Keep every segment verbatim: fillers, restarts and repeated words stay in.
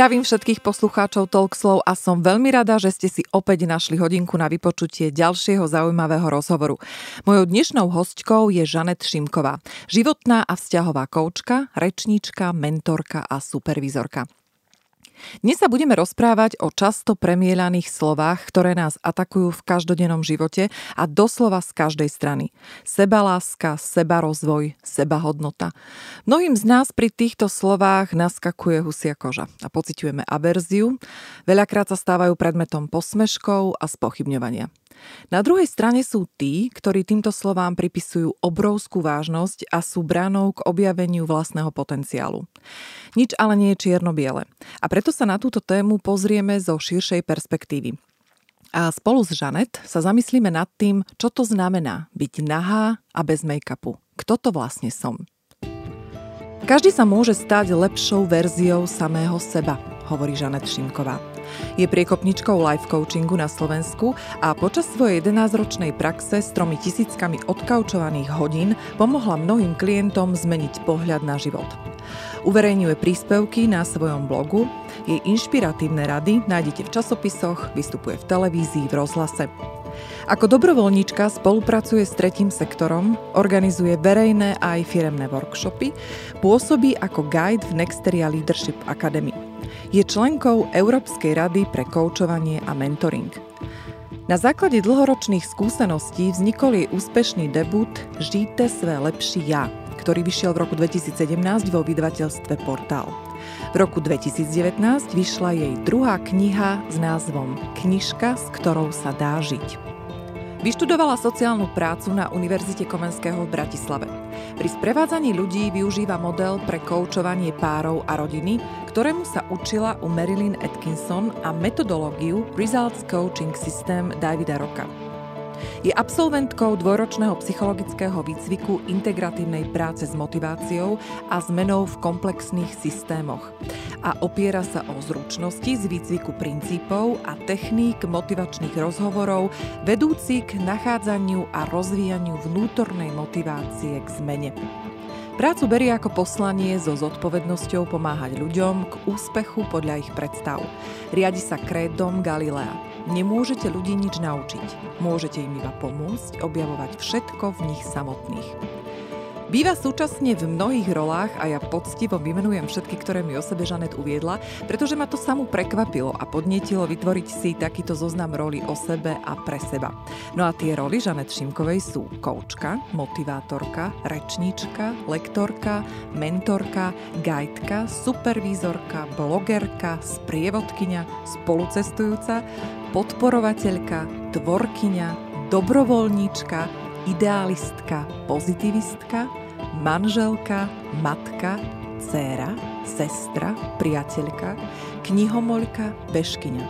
Zdravím všetkých poslucháčov TalkSlow a som veľmi rada, že ste si opäť našli hodinku na vypočutie ďalšieho zaujímavého rozhovoru. Mojou dnešnou hostkou je Žanet Šimková, životná a vzťahová koučka, rečníčka, mentorka a supervizorka. Dnes sa budeme rozprávať o často premielaných slovách, ktoré nás atakujú v každodennom živote a doslova z každej strany. Sebaláska, sebarozvoj, sebahodnota. Mnohým z nás pri týchto slovách naskakuje husia koža a pociťujeme averziu. Veľakrát sa stávajú predmetom posmeškov a spochybňovania. Na druhej strane sú tí, ktorí týmto slovám pripisujú obrovskú vážnosť a sú bránou k objaveniu vlastného potenciálu. Nič ale nie je čierno-biele. A preto sa na túto tému pozrieme zo širšej perspektívy. A spolu s Žanet sa zamyslíme nad tým, čo to znamená byť nahá a bez make-upu. Kto to vlastne som? Každý sa môže stať lepšou verziou samého seba, hovorí Žanet Šimková. Je priekopničkou life coachingu na Slovensku a počas svojej jedenásťročnej praxe s tromi tisíckami odkaučovaných hodín pomohla mnohým klientom zmeniť pohľad na život. Uverejňuje príspevky na svojom blogu, jej inšpiratívne rady nájdete v časopisoch, vystupuje v televízii, v rozhlase. Ako dobrovoľníčka spolupracuje s tretím sektorom, organizuje verejné a aj firemné workshopy, pôsobí ako guide v Nexteria Leadership Academy. Je členkou Európskej rady pre koučovanie a mentoring. Na základe dlhoročných skúseností vznikol jej úspešný debut Žijte své lepší ja, ktorý vyšiel v roku dvetisícsedemnásť vo vydavateľstve Portál. V roku dvetisícdevätnásť vyšla jej druhá kniha s názvom Knižka, s ktorou sa dá žiť. Vyštudovala sociálnu prácu na Univerzite Komenského v Bratislave. Pri sprevádzaní ľudí využíva model pre koučovanie párov a rodiny, ktorému sa učila u Marilyn Atkinson a metodológiu Results Coaching System Davida Roka. Je absolventkou dvojročného psychologického výcviku integratívnej práce s motiváciou a zmenou v komplexných systémoch a opiera sa o zručnosti z výcviku princípov a techník motivačných rozhovorov vedúci k nachádzaniu a rozvíjaniu vnútornej motivácie k zmene. Prácu berie ako poslanie so zodpovednosťou pomáhať ľuďom k úspechu podľa ich predstav. Riadi sa krédom Galilea. Nemôžete ľudí nič naučiť, môžete im iba pomôcť objavovať všetko v nich samotných. Býva súčasne v mnohých rolách a ja poctivo vymenujem všetky, ktoré mi o sebe Žanet uviedla, pretože ma to samú prekvapilo a podnietilo vytvoriť si takýto zoznam roli o sebe a pre seba. No a tie roli Žanet Šimkovej sú koučka, motivátorka, rečníčka, lektorka, mentorka, guidka, supervízorka, blogerka, sprievodkyňa, spolucestujúca, podporovateľka, tvorkyňa, dobrovoľníčka, idealistka, pozitivistka, manželka, matka, dcéra, sestra, priateľka, knihomoľka, bežkyňa.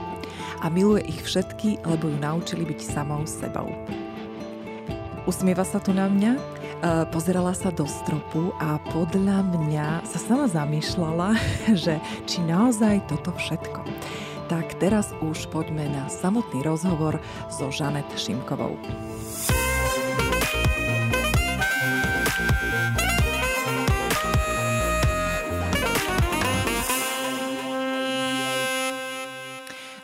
A miluje ich všetky, lebo ju naučili byť samou sebou. Usmieva sa tu na mňa, pozerala sa do stropu a podľa mňa sa sama zamýšľala, že či naozaj toto všetko. Tak teraz už poďme na samotný rozhovor so Žanet Šimkovou.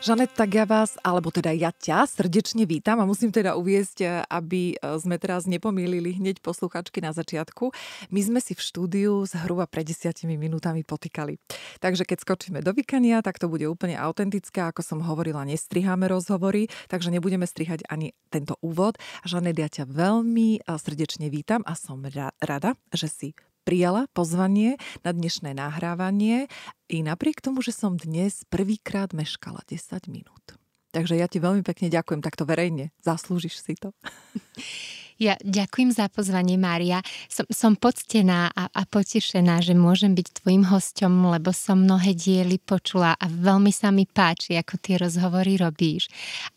Žanet, tak ja vás, alebo teda ja ťa srdečne vítam a musím teda uviesť, aby sme teraz nepomýlili hneď posluchačky na začiatku. My sme si v štúdiu zhruba pred desiatimi minútami potýkali. Takže keď skočíme do vykania, tak to bude úplne autentické. Ako som hovorila, nestriháme rozhovory, takže nebudeme strihať ani tento úvod. Žanet, ja ťa veľmi srdečne vítam a som rada, že si prijala pozvanie na dnešné nahrávanie i napriek tomu, že som dnes prvýkrát meškala desať minút. Takže ja ti veľmi pekne ďakujem takto verejne. Zaslúžiš si to. Ja ďakujem za pozvanie, Mária. Som, som poctená a, a potešená, že môžem byť tvojim hosťom, lebo som mnohé diely počula a veľmi sa mi páči, ako tie rozhovory robíš.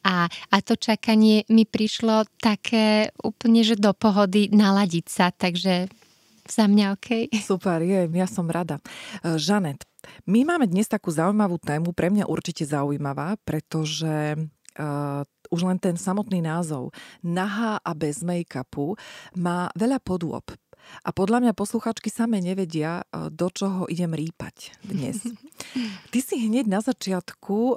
A, a to čakanie mi prišlo také úplne, že do pohody naladiť sa, takže za mňa OK. Super, je, ja som rada. Žanet, my máme dnes takú zaujímavú tému, pre mňa určite zaujímavá, pretože uh, už len ten samotný názov Nahá a bez make-upu má veľa podôb. A podľa mňa posluchačky same nevedia, do čoho idem rýpať dnes. Ty si hneď na začiatku uh,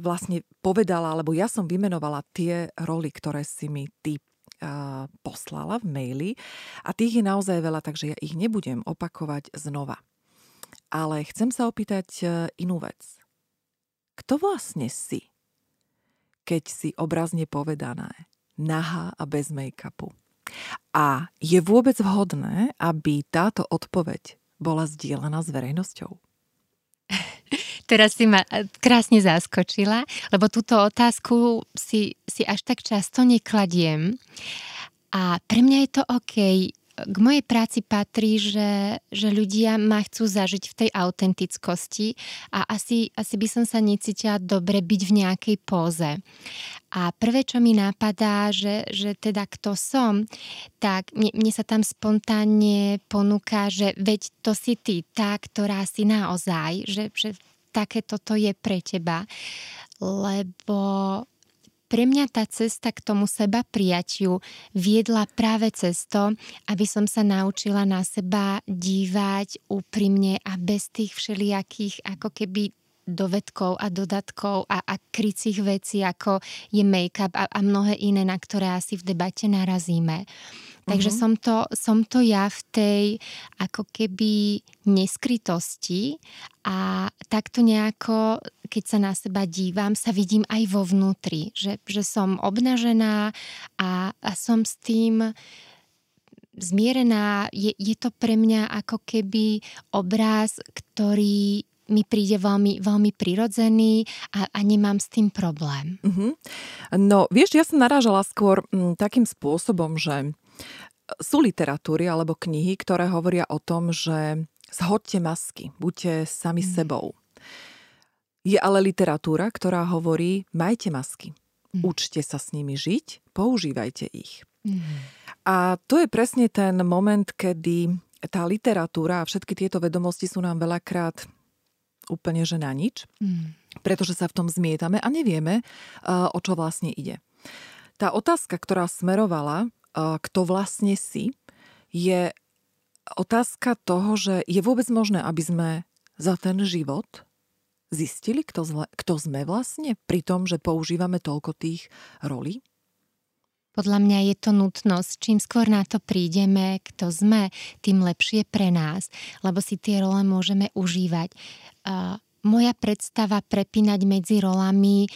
vlastne povedala, alebo ja som vymenovala tie roly, ktoré si mi ty uh, poslala v maili. A tých je naozaj veľa, takže ja ich nebudem opakovať znova. Ale chcem sa opýtať inú vec. Kto vlastne si, keď si obrazne povedané nahá a bez make-upu? A je vôbec vhodné, aby táto odpoveď bola zdieľaná s verejnosťou? Teraz si ma krásne zaskočila, lebo túto otázku si, si až tak často nekladiem. A pre mňa je to OK. K mojej práci patrí, že, že ľudia ma chcú zažiť v tej autentickosti a asi, asi by som sa necítila dobre byť v nejakej póze. A prvé, čo mi napadá, že, že teda kto som, tak mne, mne sa tam spontánne ponúka, že veď to si ty, tá, ktorá si naozaj, že, že také toto je pre teba. Lebo pre mňa tá cesta k tomu seba prijatiu viedla práve cez to, aby som sa naučila na seba dívať úprimne a bez tých všelijakých ako keby dovedkov a dodatkov a, a krycích vecí, ako je make-up a, a mnohé iné, na ktoré asi v debate narazíme. Takže uh-huh. som, to, som to ja v tej ako keby neskrytosti a takto nejako, keď sa na seba dívam, sa vidím aj vo vnútri, že, že som obnažená a, a som s tým zmierená. Je, je to pre mňa ako keby obraz, ktorý mi príde veľmi, veľmi prirodzený a, a nemám s tým problém. Uh-huh. No, vieš, ja som narážala skôr m, takým spôsobom, že sú literatúry alebo knihy, ktoré hovoria o tom, že zhodte masky, buďte sami uh-huh. sebou. Je ale literatúra, ktorá hovorí, majte masky, mm. učte sa s nimi žiť, používajte ich. Mm. A to je presne ten moment, kedy tá literatúra a všetky tieto vedomosti sú nám veľakrát úplne že na nič, mm. pretože sa v tom zmietame a nevieme, o čo vlastne ide. Tá otázka, ktorá smerovala, kto vlastne si, je otázka toho, že je vôbec možné, aby sme za ten život zistili, kto, zle, kto sme vlastne, pri tom, že používame toľko tých rolí? Podľa mňa je to nutnosť. Čím skôr na to prídeme, kto sme, tým lepšie pre nás, lebo si tie role môžeme užívať. Uh, moja predstava prepínať medzi rolami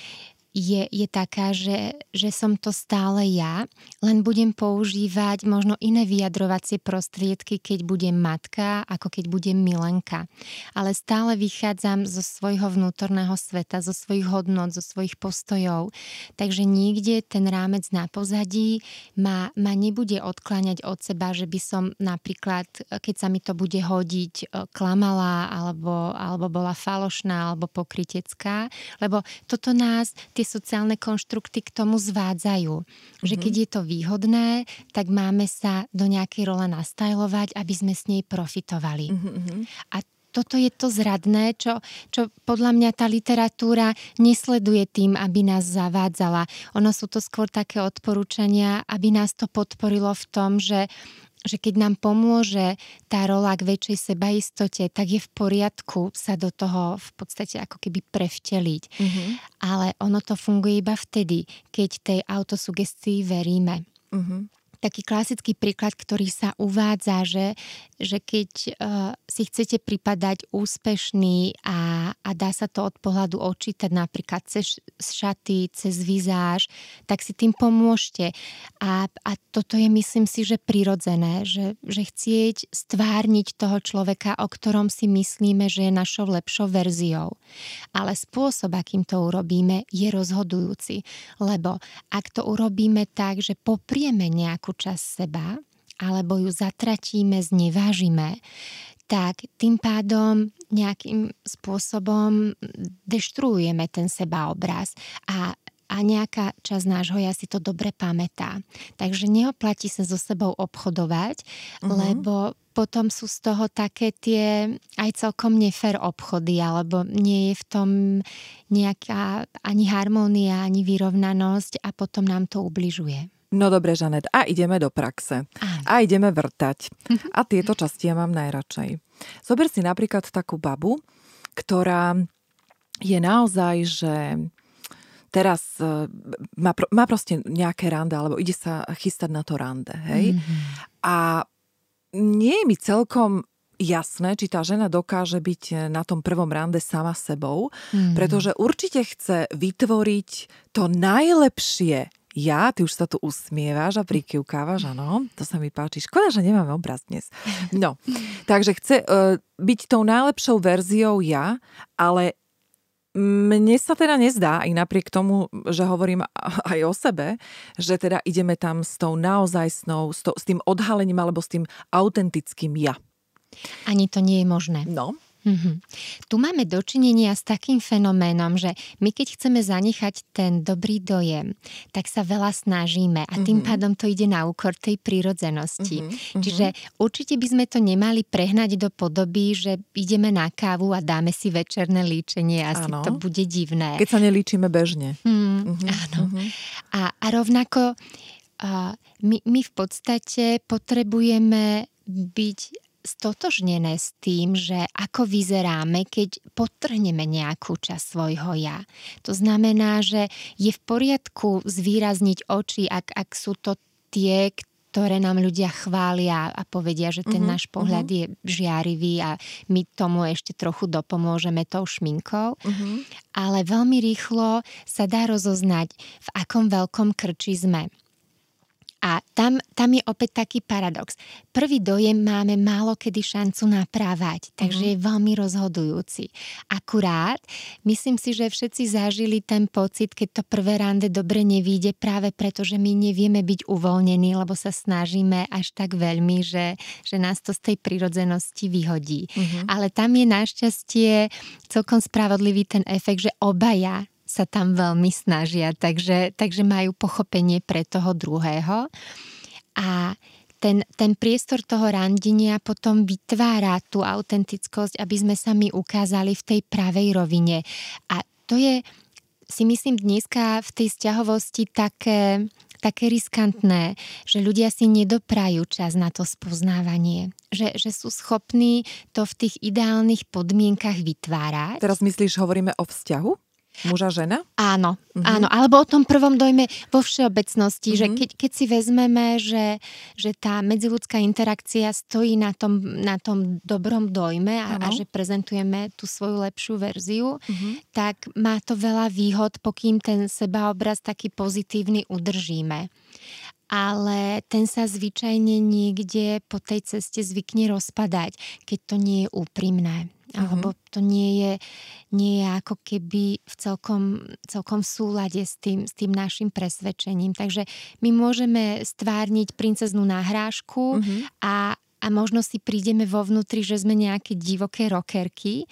je, je taká, že, že som to stále ja, len budem používať možno iné vyjadrovacie prostriedky, keď budem matka, ako keď budem Milenka. Ale stále vychádzam zo svojho vnútorného sveta, zo svojich hodnot, zo svojich postojov. Takže niekde ten rámec na pozadí ma, ma nebude odkláňať od seba, že by som napríklad, keď sa mi to bude hodiť, klamala alebo, alebo bola falošná alebo pokrytecká, lebo toto nás sociálne konštrukty k tomu zvádzajú. Že keď je to výhodné, tak máme sa do nejakej role nastajlovať, aby sme s nej profitovali. Mm-hmm. A toto je to zradné, čo, čo podľa mňa tá literatúra nesleduje tým, aby nás zavádzala. Ono sú to skôr také odporúčania, aby nás to podporilo v tom, že že keď nám pomôže tá rola k väčšej sebaistote, tak je v poriadku sa do toho v podstate ako keby prevteliť. Mm-hmm. Ale ono to funguje iba vtedy, keď tej autosugestii veríme. Mm-hmm. Taký klasický príklad, ktorý sa uvádza, že, že keď uh, si chcete pripadať úspešný a, a dá sa to od pohľadu odčítať napríklad cez šaty, cez vizáž, tak si tým pomôžte. A, a toto je, myslím si, že prirodzené, že, že chcieť stvárniť toho človeka, o ktorom si myslíme, že je našou lepšou verziou. Ale spôsob, akým to urobíme, je rozhodujúci. Lebo ak to urobíme tak, že poprieme nejakú časť seba, alebo ju zatratíme, znevážime, tak tým pádom nejakým spôsobom deštruujeme ten sebaobraz a, a nejaká časť nášho ja si to dobre pamätá. Takže neoplatí sa so sebou obchodovať, uh-huh. lebo potom sú z toho také tie aj celkom nefér obchody, alebo nie je v tom nejaká ani harmónia, ani vyrovnanosť a potom nám to ubližuje. No dobre, Žanet, a ideme do praxe. Aj. A ideme vrtať. A tieto časti ja mám najradšej. Zober si napríklad takú babu, ktorá je naozaj, že teraz má, má proste nejaké rande, alebo ide sa chystať na to rande, hej? Mm-hmm. A nie je mi celkom jasné, či tá žena dokáže byť na tom prvom rande sama sebou, mm. pretože určite chce vytvoriť to najlepšie ja, ty už sa tu usmievaš a prikyvkávaš, áno, to sa mi páči. Škoda, že nemáme obraz dnes. No, takže chce uh, byť tou najlepšou verziou ja, ale mne sa teda nezdá, aj napriek tomu, že hovorím aj o sebe, že teda ideme tam s tou naozajstnou, s, to, s tým odhalením alebo s tým autentickým ja. Ani to nie je možné. No. Mm-hmm. Tu máme dočinenia s takým fenoménom, že my keď chceme zanechať ten dobrý dojem, tak sa veľa snažíme a tým mm-hmm. pádom to ide na úkor tej prírodzenosti. Mm-hmm. Čiže určite by sme to nemali prehnať do podoby, že ideme na kávu a dáme si večerné líčenie, asi ano. To bude divné. Keď sa nelíčime bežne. Mm, mm-hmm. Áno. Mm-hmm. A, a rovnako uh, my, my v podstate potrebujeme byť stotožnené s tým, že ako vyzeráme, keď podtrhneme nejakú časť svojho ja. To znamená, že je v poriadku zvýrazniť oči, ak, ak sú to tie, ktoré nám ľudia chvália a povedia, že ten uh-huh, náš pohľad uh-huh. je žiarivý a my tomu ešte trochu dopomôžeme tou šminkou. Uh-huh. Ale veľmi rýchlo sa dá rozoznať, v akom veľkom krči sme. A tam, tam je opäť taký paradox. Prvý dojem máme málo kedy šancu naprávať, takže mm. je veľmi rozhodujúci. Akurát, myslím si, že všetci zažili ten pocit, keď to prvé rande dobre nevíde, práve preto, že my nevieme byť uvoľnení, lebo sa snažíme až tak veľmi, že, že nás to z tej prirodzenosti vyhodí. Mm-hmm. Ale tam je našťastie celkom spravodlivý ten efekt, že obaja sa tam veľmi snažia, takže, takže majú pochopenie pre toho druhého. A ten, ten priestor toho randenia potom vytvára tú autentickosť, aby sme sa my ukázali v tej pravej rovine. A to je, si myslím, dneska v tej sťahovosti také, také riskantné, že ľudia si nedoprajú čas na to spoznávanie. Že, že sú schopní to v tých ideálnych podmienkach vytvárať. Teraz myslíš, hovoríme o vzťahu? Muža, žena? Áno, uh-huh. áno, alebo o tom prvom dojme vo všeobecnosti, uh-huh. že keď, keď si vezmeme, že, že tá medziľudská interakcia stojí na tom, na tom dobrom dojme a, a že prezentujeme tú svoju lepšiu verziu, uh-huh. tak má to veľa výhod, pokým ten sebaobraz taký pozitívny udržíme. Ale ten sa zvyčajne niekde po tej ceste zvykne rozpadať, keď to nie je úprimné. Alebo to nie je, nie je ako keby v celkom, celkom súlade s tým, s tým našim presvedčením. Takže my môžeme stvárniť princeznú náhrážku uh-huh. a, a možno si prídeme vo vnútri, že sme nejaké divoké rockerky,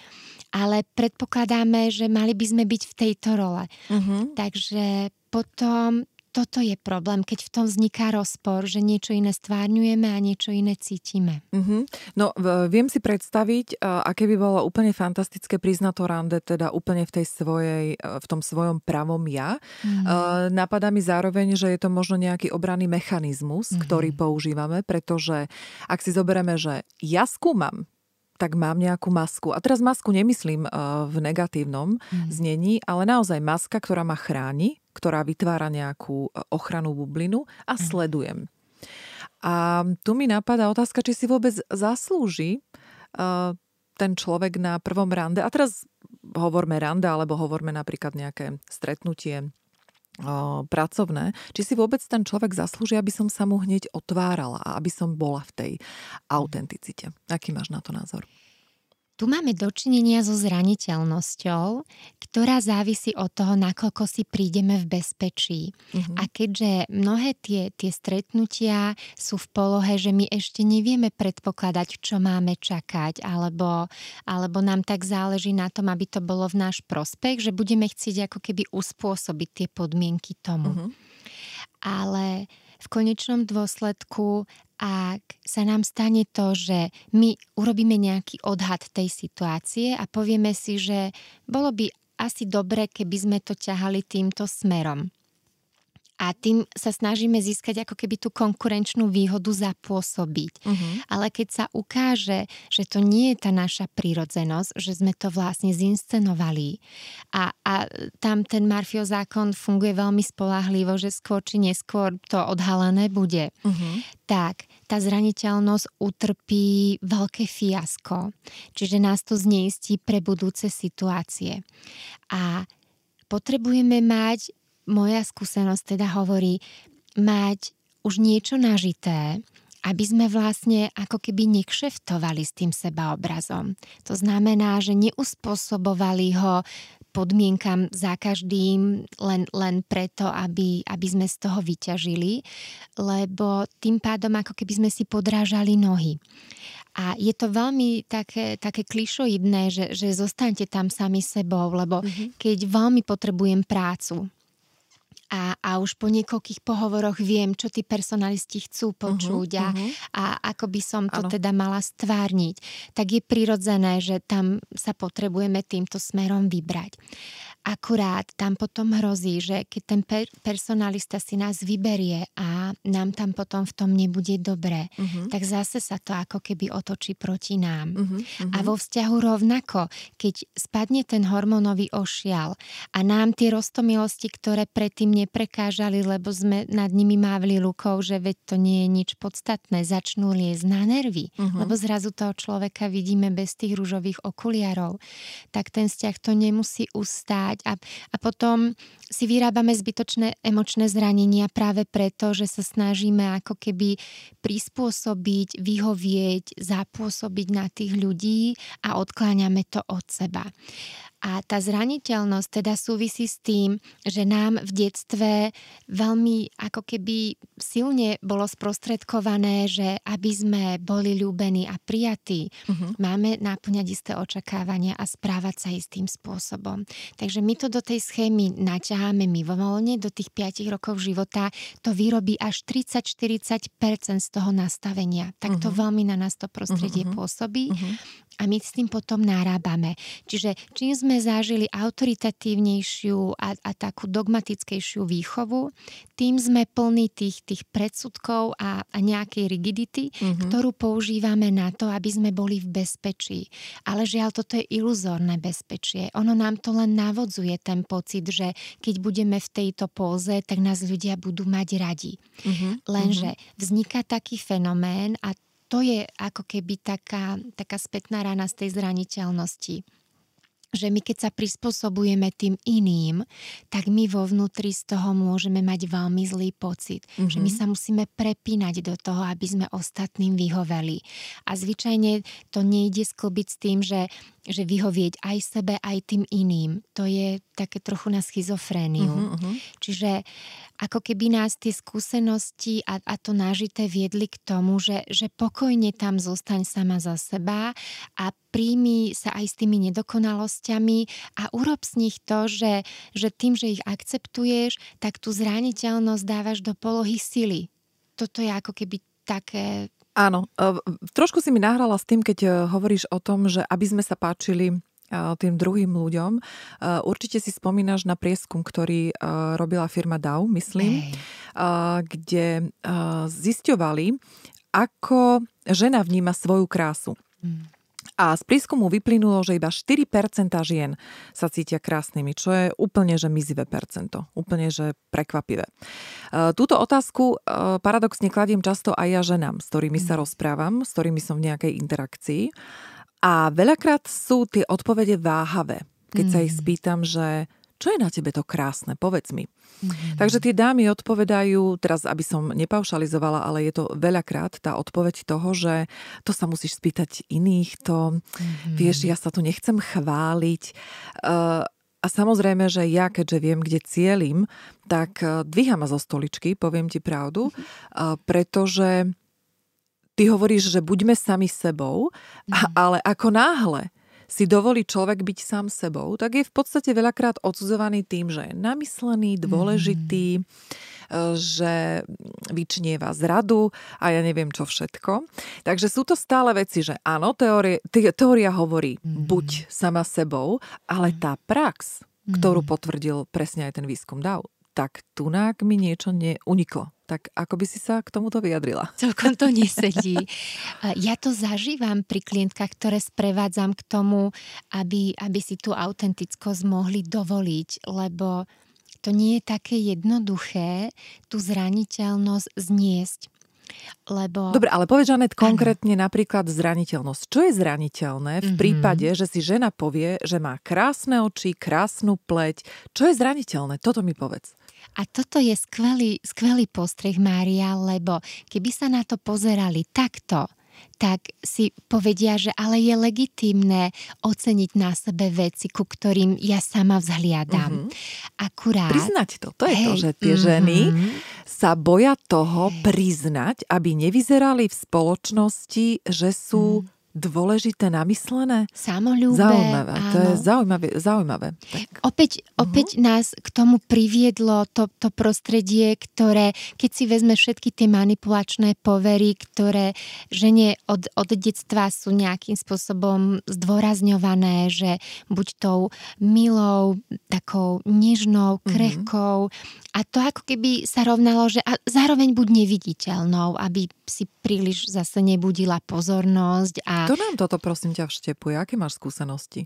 ale predpokladáme, že mali by sme byť v tejto role. Uh-huh. Takže potom toto je problém, keď v tom vzniká rozpor, že niečo iné stvárňujeme a niečo iné cítime. Mm-hmm. No, viem si predstaviť, aké by bolo úplne fantastické prísť na to rande, teda úplne v tej svojej, v tom svojom pravom ja. Mm-hmm. Napadá mi zároveň, že je to možno nejaký obranný mechanizmus, mm-hmm. ktorý používame, pretože ak si zoberieme, že ja skúmam, tak mám nejakú masku. A teraz masku nemyslím v negatívnom mm. znení, ale naozaj maska, ktorá ma chráni, ktorá vytvára nejakú ochrannú bublinu a mm. sledujem. A tu mi napadá otázka, či si vôbec zaslúži ten človek na prvom rande. A teraz hovorme rande, alebo hovorme napríklad nejaké stretnutie pracovné, či si vôbec ten človek zaslúži, aby som sa mu hneď otvárala a aby som bola v tej autenticite. Aký máš na to názor? Tu máme dočinenia so zraniteľnosťou, ktorá závisí od toho, nakoľko si prídeme v bezpečí. Uh-huh. A keďže mnohé tie, tie stretnutia sú v polohe, že my ešte nevieme predpokladať, čo máme čakať, alebo, alebo nám tak záleží na tom, aby to bolo v náš prospech, že budeme chcieť ako keby uspôsobiť tie podmienky tomu. Uh-huh. Ale v konečnom dôsledku, ak sa nám stane to, že my urobíme nejaký odhad tej situácie a povieme si, že bolo by asi dobre, keby sme to ťahali týmto smerom. a tým sa snažíme získať ako keby tú konkurenčnú výhodu zapôsobiť. Uh-huh. Ale keď sa ukáže, že to nie je tá naša prirodzenosť, že sme to vlastne zinscenovali a, a tam ten Murphyho zákon funguje veľmi spoľahlivo, že skôr či neskôr to odhalené bude, uh-huh. tak tá zraniteľnosť utrpí veľké fiasko. Čiže nás to zneistí pre budúce situácie. A potrebujeme mať, moja skúsenosť teda hovorí, mať už niečo nažité, aby sme vlastne ako keby nekšeftovali s tým sebaobrazom. To znamená, že neuspôsobovali ho podmienkam za každým len, len preto, aby, aby sme z toho vyťažili, lebo tým pádom ako keby sme si podrážali nohy. A je to veľmi také, také klišoidné, že, že zostaňte tam sami sebou, lebo mm-hmm. keď veľmi potrebujem prácu a, a už po niekoľkých pohovoroch viem, čo tí personalisti chcú počuť uh-huh, a, uh-huh. a ako by som to ano. teda mala stvárniť, tak je prirodzené, že tam sa potrebujeme týmto smerom vybrať. Akurát tam potom hrozí, že keď ten per- personalista si nás vyberie a nám tam potom v tom nebude dobre, uh-huh. tak zase sa to ako keby otočí proti nám. Uh-huh, uh-huh. A vo vzťahu rovnako, keď spadne ten hormónový ošial a nám tie roztomilosti, ktoré predtým neprekážali, lebo sme nad nimi mávli rukou, že veď to nie je nič podstatné, začnú liezť na nervy, uh-huh. lebo zrazu toho človeka vidíme bez tých ružových okuliarov, tak ten vzťah to nemusí ustáť. A, a potom si vyrábame zbytočné emočné zranenia práve preto, že sa snažíme ako keby prispôsobiť, vyhovieť, zapôsobiť na tých ľudí a odkláňame to od seba. A tá zraniteľnosť teda súvisí s tým, že nám v detstve veľmi ako keby silne bolo sprostredkované, že aby sme boli ľúbení a prijatí, uh-huh. máme náplňať isté očakávania a správať sa istým spôsobom. Takže my to do tej schémy naťaháme mimovoľne, do tých piatich rokov života to vyrobí až tridsať až štyridsať percent z toho nastavenia. Tak to uh-huh. veľmi na nás to prostredie uh-huh. pôsobí. Uh-huh. A my s tým potom narábame. Čiže čím sme zažili autoritatívnejšiu a, a takú dogmatickejšiu výchovu, tým sme plní tých, tých predsudkov a, a nejakej rigidity, mm-hmm. ktorú používame na to, aby sme boli v bezpečí. Ale žiaľ, toto je iluzórne bezpečie. Ono nám to len navodzuje ten pocit, že keď budeme v tejto póze, tak nás ľudia budú mať radi. Mm-hmm. Lenže vzniká taký fenomén a to je ako keby taká, taká spätná rána z tej zraniteľnosti. Že my keď sa prispôsobujeme tým iným, tak my vo vnútri z toho môžeme mať veľmi zlý pocit. Mm-hmm. Že my sa musíme prepínať do toho, aby sme ostatným vyhoveli. A zvyčajne to nejde sklbiť s tým, že, že vyhovieť aj sebe, aj tým iným. To je také trochu na schizofréniu. Mm-hmm. Čiže ako keby nás tie skúsenosti a, a to nážité viedli k tomu, že, že pokojne tam zostaň sama za seba a príjmi sa aj s tými nedokonalosťami a urob z nich to, že, že tým, že ich akceptuješ, tak tú zraniteľnosť dávaš do polohy sily. Toto je ako keby také... Áno, trošku si mi nahrala s tým, keď hovoríš o tom, že aby sme sa páčili tým druhým ľuďom. Určite si spomínaš na prieskum, ktorý robila firma Dow, myslím, hey. kde zisťovali, ako žena vníma svoju krásu. Hmm. A z prískumu vyplynulo, že iba štyri percentá žien sa cítia krásnymi, čo je úplne že mizivé percento. Úplne že prekvapivé. Túto otázku paradoxne kladiem často aj ja ženám, s ktorými sa rozprávam, s ktorými som v nejakej interakcii. A veľakrát sú tie odpovede váhavé, keď sa ich spýtam, že čo je na tebe to krásne, povedz mi. Mm-hmm. Takže tie dámy odpovedajú, teraz aby som nepaušalizovala, ale je to veľakrát tá odpoveď toho, že to sa musíš spýtať iných, to mm-hmm. vieš, ja sa tu nechcem chváliť. Uh, a samozrejme, že ja, keďže viem, kde cieľim, tak dvíham ma zo stoličky, poviem ti pravdu, mm-hmm. uh, pretože ty hovoríš, že buďme sami sebou, mm-hmm. a, ale ako náhle si dovolí človek byť sám sebou, tak je v podstate veľakrát odsudzovaný tým, že je namyslený, dôležitý, mm. že vyčnieva zradu a ja neviem čo všetko. Takže sú to stále veci, že áno, teória, teória hovorí mm. buď sama sebou, ale tá prax, ktorú potvrdil presne aj ten výskum Dow, tak tunák mi niečo neuniklo. Tak ako by si sa k tomuto vyjadrila? Celkom to nesedí. Ja to zažívam pri klientkách, ktoré sprevádzam k tomu, aby, aby si tú autentickosť mohli dovoliť, lebo to nie je také jednoduché tú zraniteľnosť zniesť. Lebo... Dobre, ale povedz, Žanet, konkrétne ano. Napríklad zraniteľnosť. Čo je zraniteľné v mm-hmm. prípade, že si žena povie, že má krásne oči, krásnu pleť? Čo je zraniteľné? Toto mi povedz. A toto je skvelý, skvelý postreh, Mária, lebo keby sa na to pozerali takto, tak si povedia, že ale je legitímne oceniť na sebe veci, ku ktorým ja sama vzhliadam. Mm-hmm. Akurát... Priznať to. To je hey, to, že tie mm-hmm. ženy sa boja toho hey. priznať, aby nevyzerali v spoločnosti, že sú... Mm. dôležité, namyslené? Samolúbe, zaujímavé, áno. To je zaujímavé. zaujímavé. Tak. Opäť, opäť uh-huh. nás k tomu priviedlo to, to prostredie, ktoré, keď si vezme všetky tie manipulačné povery, ktoré žene od, od detstva sú nejakým spôsobom zdôrazňované, že buď tou milou, takou nežnou, krehkou uh-huh. a to ako keby sa rovnalo, že a zároveň buď neviditeľnou, aby si príliš zase nebudila pozornosť a to nám toto, prosím ťa, vštepuje? Aké máš skúsenosti?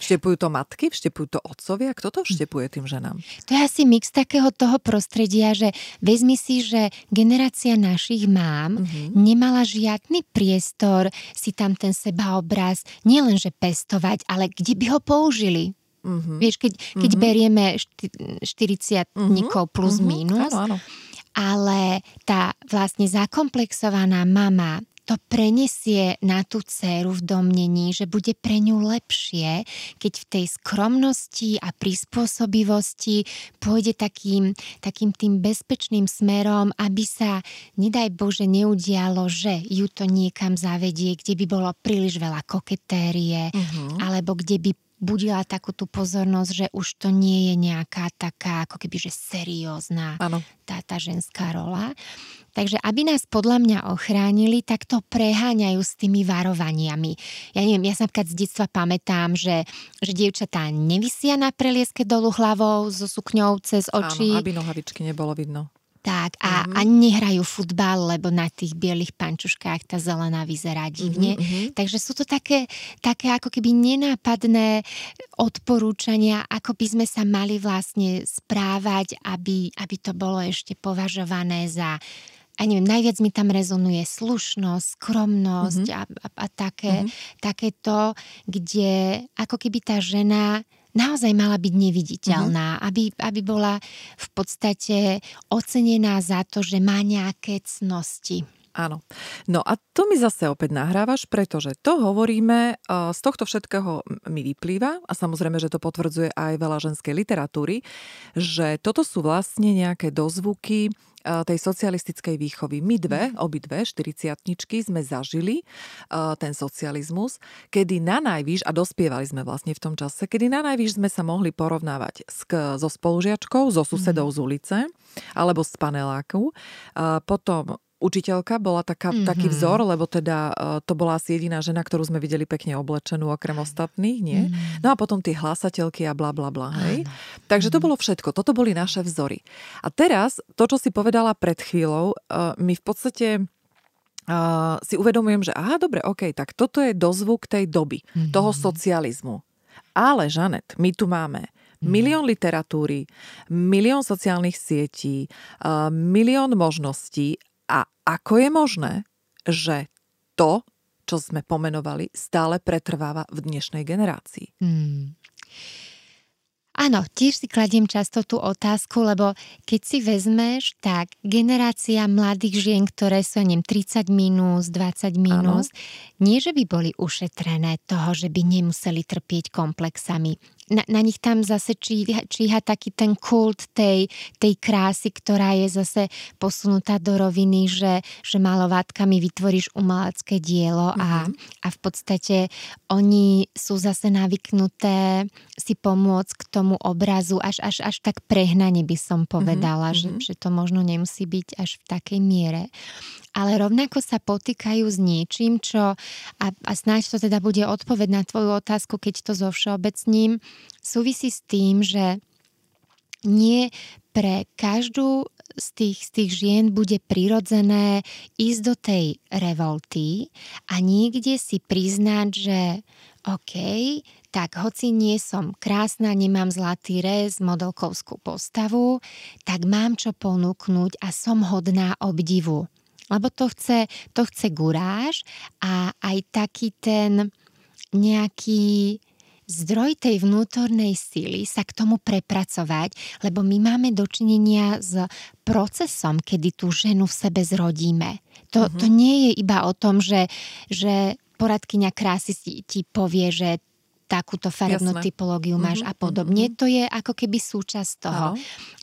Vštepujú to matky? Vštepujú to otcovia? Kto to vštepuje tým ženám? To je asi mix takého toho prostredia, že vezmi si, že generácia našich mám mm-hmm. nemala žiadny priestor si tam ten sebaobraz nielenže pestovať, ale kde by ho použili? Mm-hmm. Vieš, keď, keď mm-hmm. berieme štyridsiatnikov mm-hmm. plus mm-hmm. mínus, áno, áno. ale tá vlastne zakomplexovaná mama to prenesie na tú dcéru v domnení, že bude pre ňu lepšie, keď v tej skromnosti a prispôsobivosti pôjde takým, takým tým bezpečným smerom, aby sa, nedaj Bože, neudialo, že ju to niekam zavedie, kde by bolo príliš veľa koketérie, uh-huh. alebo kde by budila takú tú pozornosť, že už to nie je nejaká taká, ako keby, že seriózna tá, tá ženská rola. Takže aby nás podľa mňa ochránili, tak to preháňajú s tými varovaniami. Ja neviem, ja sa napríklad z detstva pamätám, že, že dievčatá nevisia na prelieske dolu hlavou so sukňou cez oči. Áno, aby nohavičky nebolo vidno. Tak, a, mm-hmm. a nehrajú futbal, lebo na tých bielých pančuškách tá zelená vyzerá divne. Mm-hmm. Takže sú to také, také ako keby nenápadné odporúčania, ako by sme sa mali vlastne správať, aby, aby to bolo ešte považované za... A neviem, najviac mi tam rezonuje slušnosť, skromnosť mm-hmm. a, a, a také, mm-hmm. také to, kde ako keby tá žena... naozaj mala byť neviditeľná, uh-huh. aby, aby bola v podstate ocenená za to, že má nejaké cnosti. Áno. No a to mi zase opäť nahrávaš, pretože to hovoríme, z tohto všetkého mi vyplýva a samozrejme, že to potvrdzuje aj veľa ženskej literatúry, že toto sú vlastne nejaké dozvuky tej socialistickej výchovy. My dve, obidve, štyridsiatničky, sme zažili uh, ten socializmus, kedy na najvýš, a dospievali sme vlastne v tom čase, kedy na najvýš sme sa mohli porovnávať s, k, so spolužiačkou, so susedou mm-hmm. z ulice, alebo z paneláku. Uh, potom učiteľka bola taká, mm-hmm. taký vzor, lebo teda uh, to bola asi jediná žena, ktorú sme videli pekne oblečenú, okrem ostatných, nie? Mm-hmm. No a potom tie hlásateľky a bla bla bla, hej? Mm-hmm. Takže to bolo všetko, toto boli naše vzory. A teraz, to, čo si povedala pred chvíľou, uh, my v podstate... Uh, si uvedomujem, že aha, dobre, ok, tak toto je dozvuk tej doby, mm-hmm. toho socializmu. Ale, Žanet, my tu máme milión literatúry, milión sociálnych sietí, uh, milión možností. A ako je možné, že to, čo sme pomenovali, stále pretrváva v dnešnej generácii? Hmm. Áno, tiež si kladiem často tú otázku, lebo keď si vezmeš, tak generácia mladých žien, ktoré sú nem tridsať minus, dvadsať minus, áno. nie, že by boli ušetrené toho, že by nemuseli trpieť komplexami. Na, na nich tam zase číha, číha taký ten kult tej, tej krásy, ktorá je zase posunutá do roviny, že, že malovátkami vytvoríš umelecké dielo a, mm-hmm. a v podstate oni sú zase navyknuté si pomôcť k tomu obrazu až, až, až tak prehnane by som povedala, mm-hmm. že, že to možno nemusí byť až v takej miere. Ale rovnako sa potýkajú s niečím, čo, a, a snáď to teda bude odpoveď na tvoju otázku, keď to zovšeobecním, súvisí s tým, že nie pre každú z tých, z tých žien bude prirodzené ísť do tej revolty a niekde si priznať, že OK, tak hoci nie som krásna, nemám zlatý rez, modelkovskú postavu, tak mám čo ponúknuť a som hodná obdivu. Lebo to chce, to chce guráž a aj taký ten nejaký zdroj tej vnútornej sily sa k tomu prepracovať, lebo my máme dočinenia s procesom, kedy tú ženu v sebe zrodíme. To, mhm. to nie je iba o tom, že, že poradkyňa krásy ti, ti povie, že takúto farebnú Jasne. typológiu máš mm-hmm, a podobne. Mm-hmm. To je ako keby súčasť toho. Aho.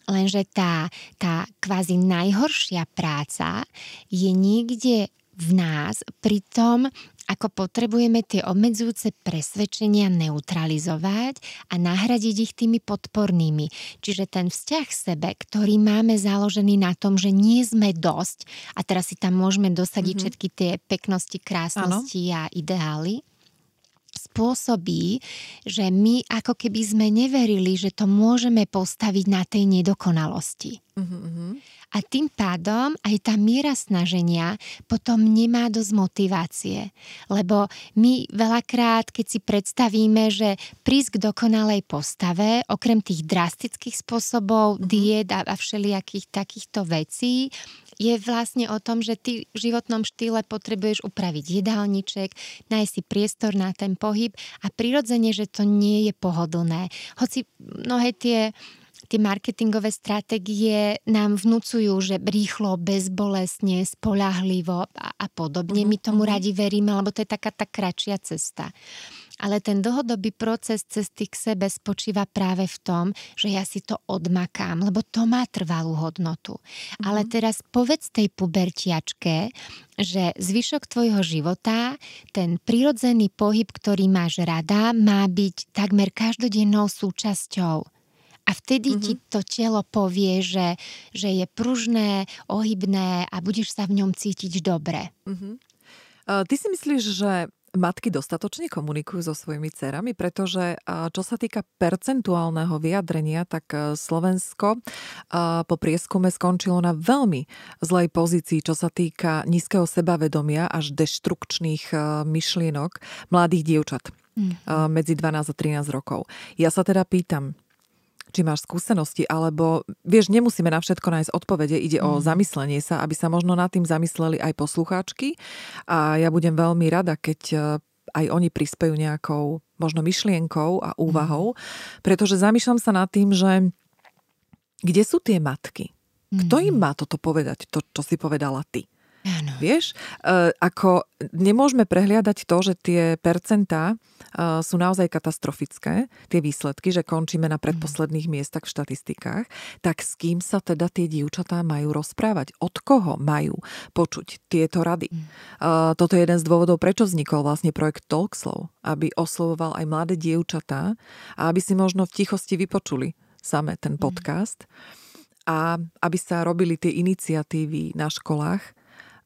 Lenže tá, tá kvázi najhoršia práca je niekde v nás, pri tom, ako potrebujeme tie obmedzujúce presvedčenia neutralizovať a nahradiť ich tými podpornými. Čiže ten vzťah k sebe, ktorý máme založený na tom, že nie sme dosť, a teraz si tam môžeme dosadiť mm-hmm. všetky tie peknosti, krásnosti Aho. a ideály, spôsobí, že my ako keby sme neverili, že to môžeme postaviť na tej nedokonalosti. Mm-hmm. A tým pádom aj tá miera snaženia potom nemá dosť motivácie. Lebo my veľakrát, keď si predstavíme, že prísť k dokonalej postave, okrem tých drastických spôsobov, mm-hmm. diét a všelijakých takýchto vecí, je vlastne o tom, že ty v životnom štýle potrebuješ upraviť jedálniček, nájsť si priestor na ten pohyb a prirodzene, že to nie je pohodlné. Hoci mnohé tie, tie marketingové stratégie nám vnúcujú, že rýchlo, bezbolesne, spoľahlivo a, a podobne. My tomu radi veríme, lebo to je taká tá kratšia cesta. Ale ten dlhodobý proces cesty k sebe spočíva práve v tom, že ja si to odmakám, lebo to má trvalú hodnotu. Mm-hmm. Ale teraz povedz tej pubertiačke, že zvyšok tvojho života, ten prirodzený pohyb, ktorý máš rada, má byť takmer každodennou súčasťou. A vtedy mm-hmm. ti to telo povie, že, že je pružné, ohybné a budeš sa v ňom cítiť dobre. Mm-hmm. Ty si myslíš, že matky dostatočne komunikujú so svojimi dcerami, pretože čo sa týka percentuálneho vyjadrenia, tak Slovensko po prieskume skončilo na veľmi zlej pozícii, čo sa týka nízkeho sebavedomia až deštrukčných myšlienok mladých dievčat mm-hmm. medzi dvanásť a trinásť rokov. Ja sa teda pýtam, či máš skúsenosti, alebo vieš, nemusíme na všetko nájsť odpovede, ide mm. o zamyslenie sa, aby sa možno nad tým zamysleli aj poslucháčky a ja budem veľmi rada, keď aj oni prispejú nejakou možno myšlienkou a úvahou, mm. pretože zamýšľam sa nad tým, že kde sú tie matky? Kto mm. im má toto povedať, to, čo si povedala ty? Áno. Vieš, ako nemôžeme prehliadať to, že tie percentá sú naozaj katastrofické, tie výsledky, že končíme na predposledných miestach v štatistikách, tak s kým sa teda tie dievčatá majú rozprávať? Od koho majú počuť tieto rady? Toto je jeden z dôvodov, prečo vznikol vlastne projekt TalkSlow, aby oslovoval aj mladé dievčatá a aby si možno v tichosti vypočuli same ten podcast a aby sa robili tie iniciatívy na školách.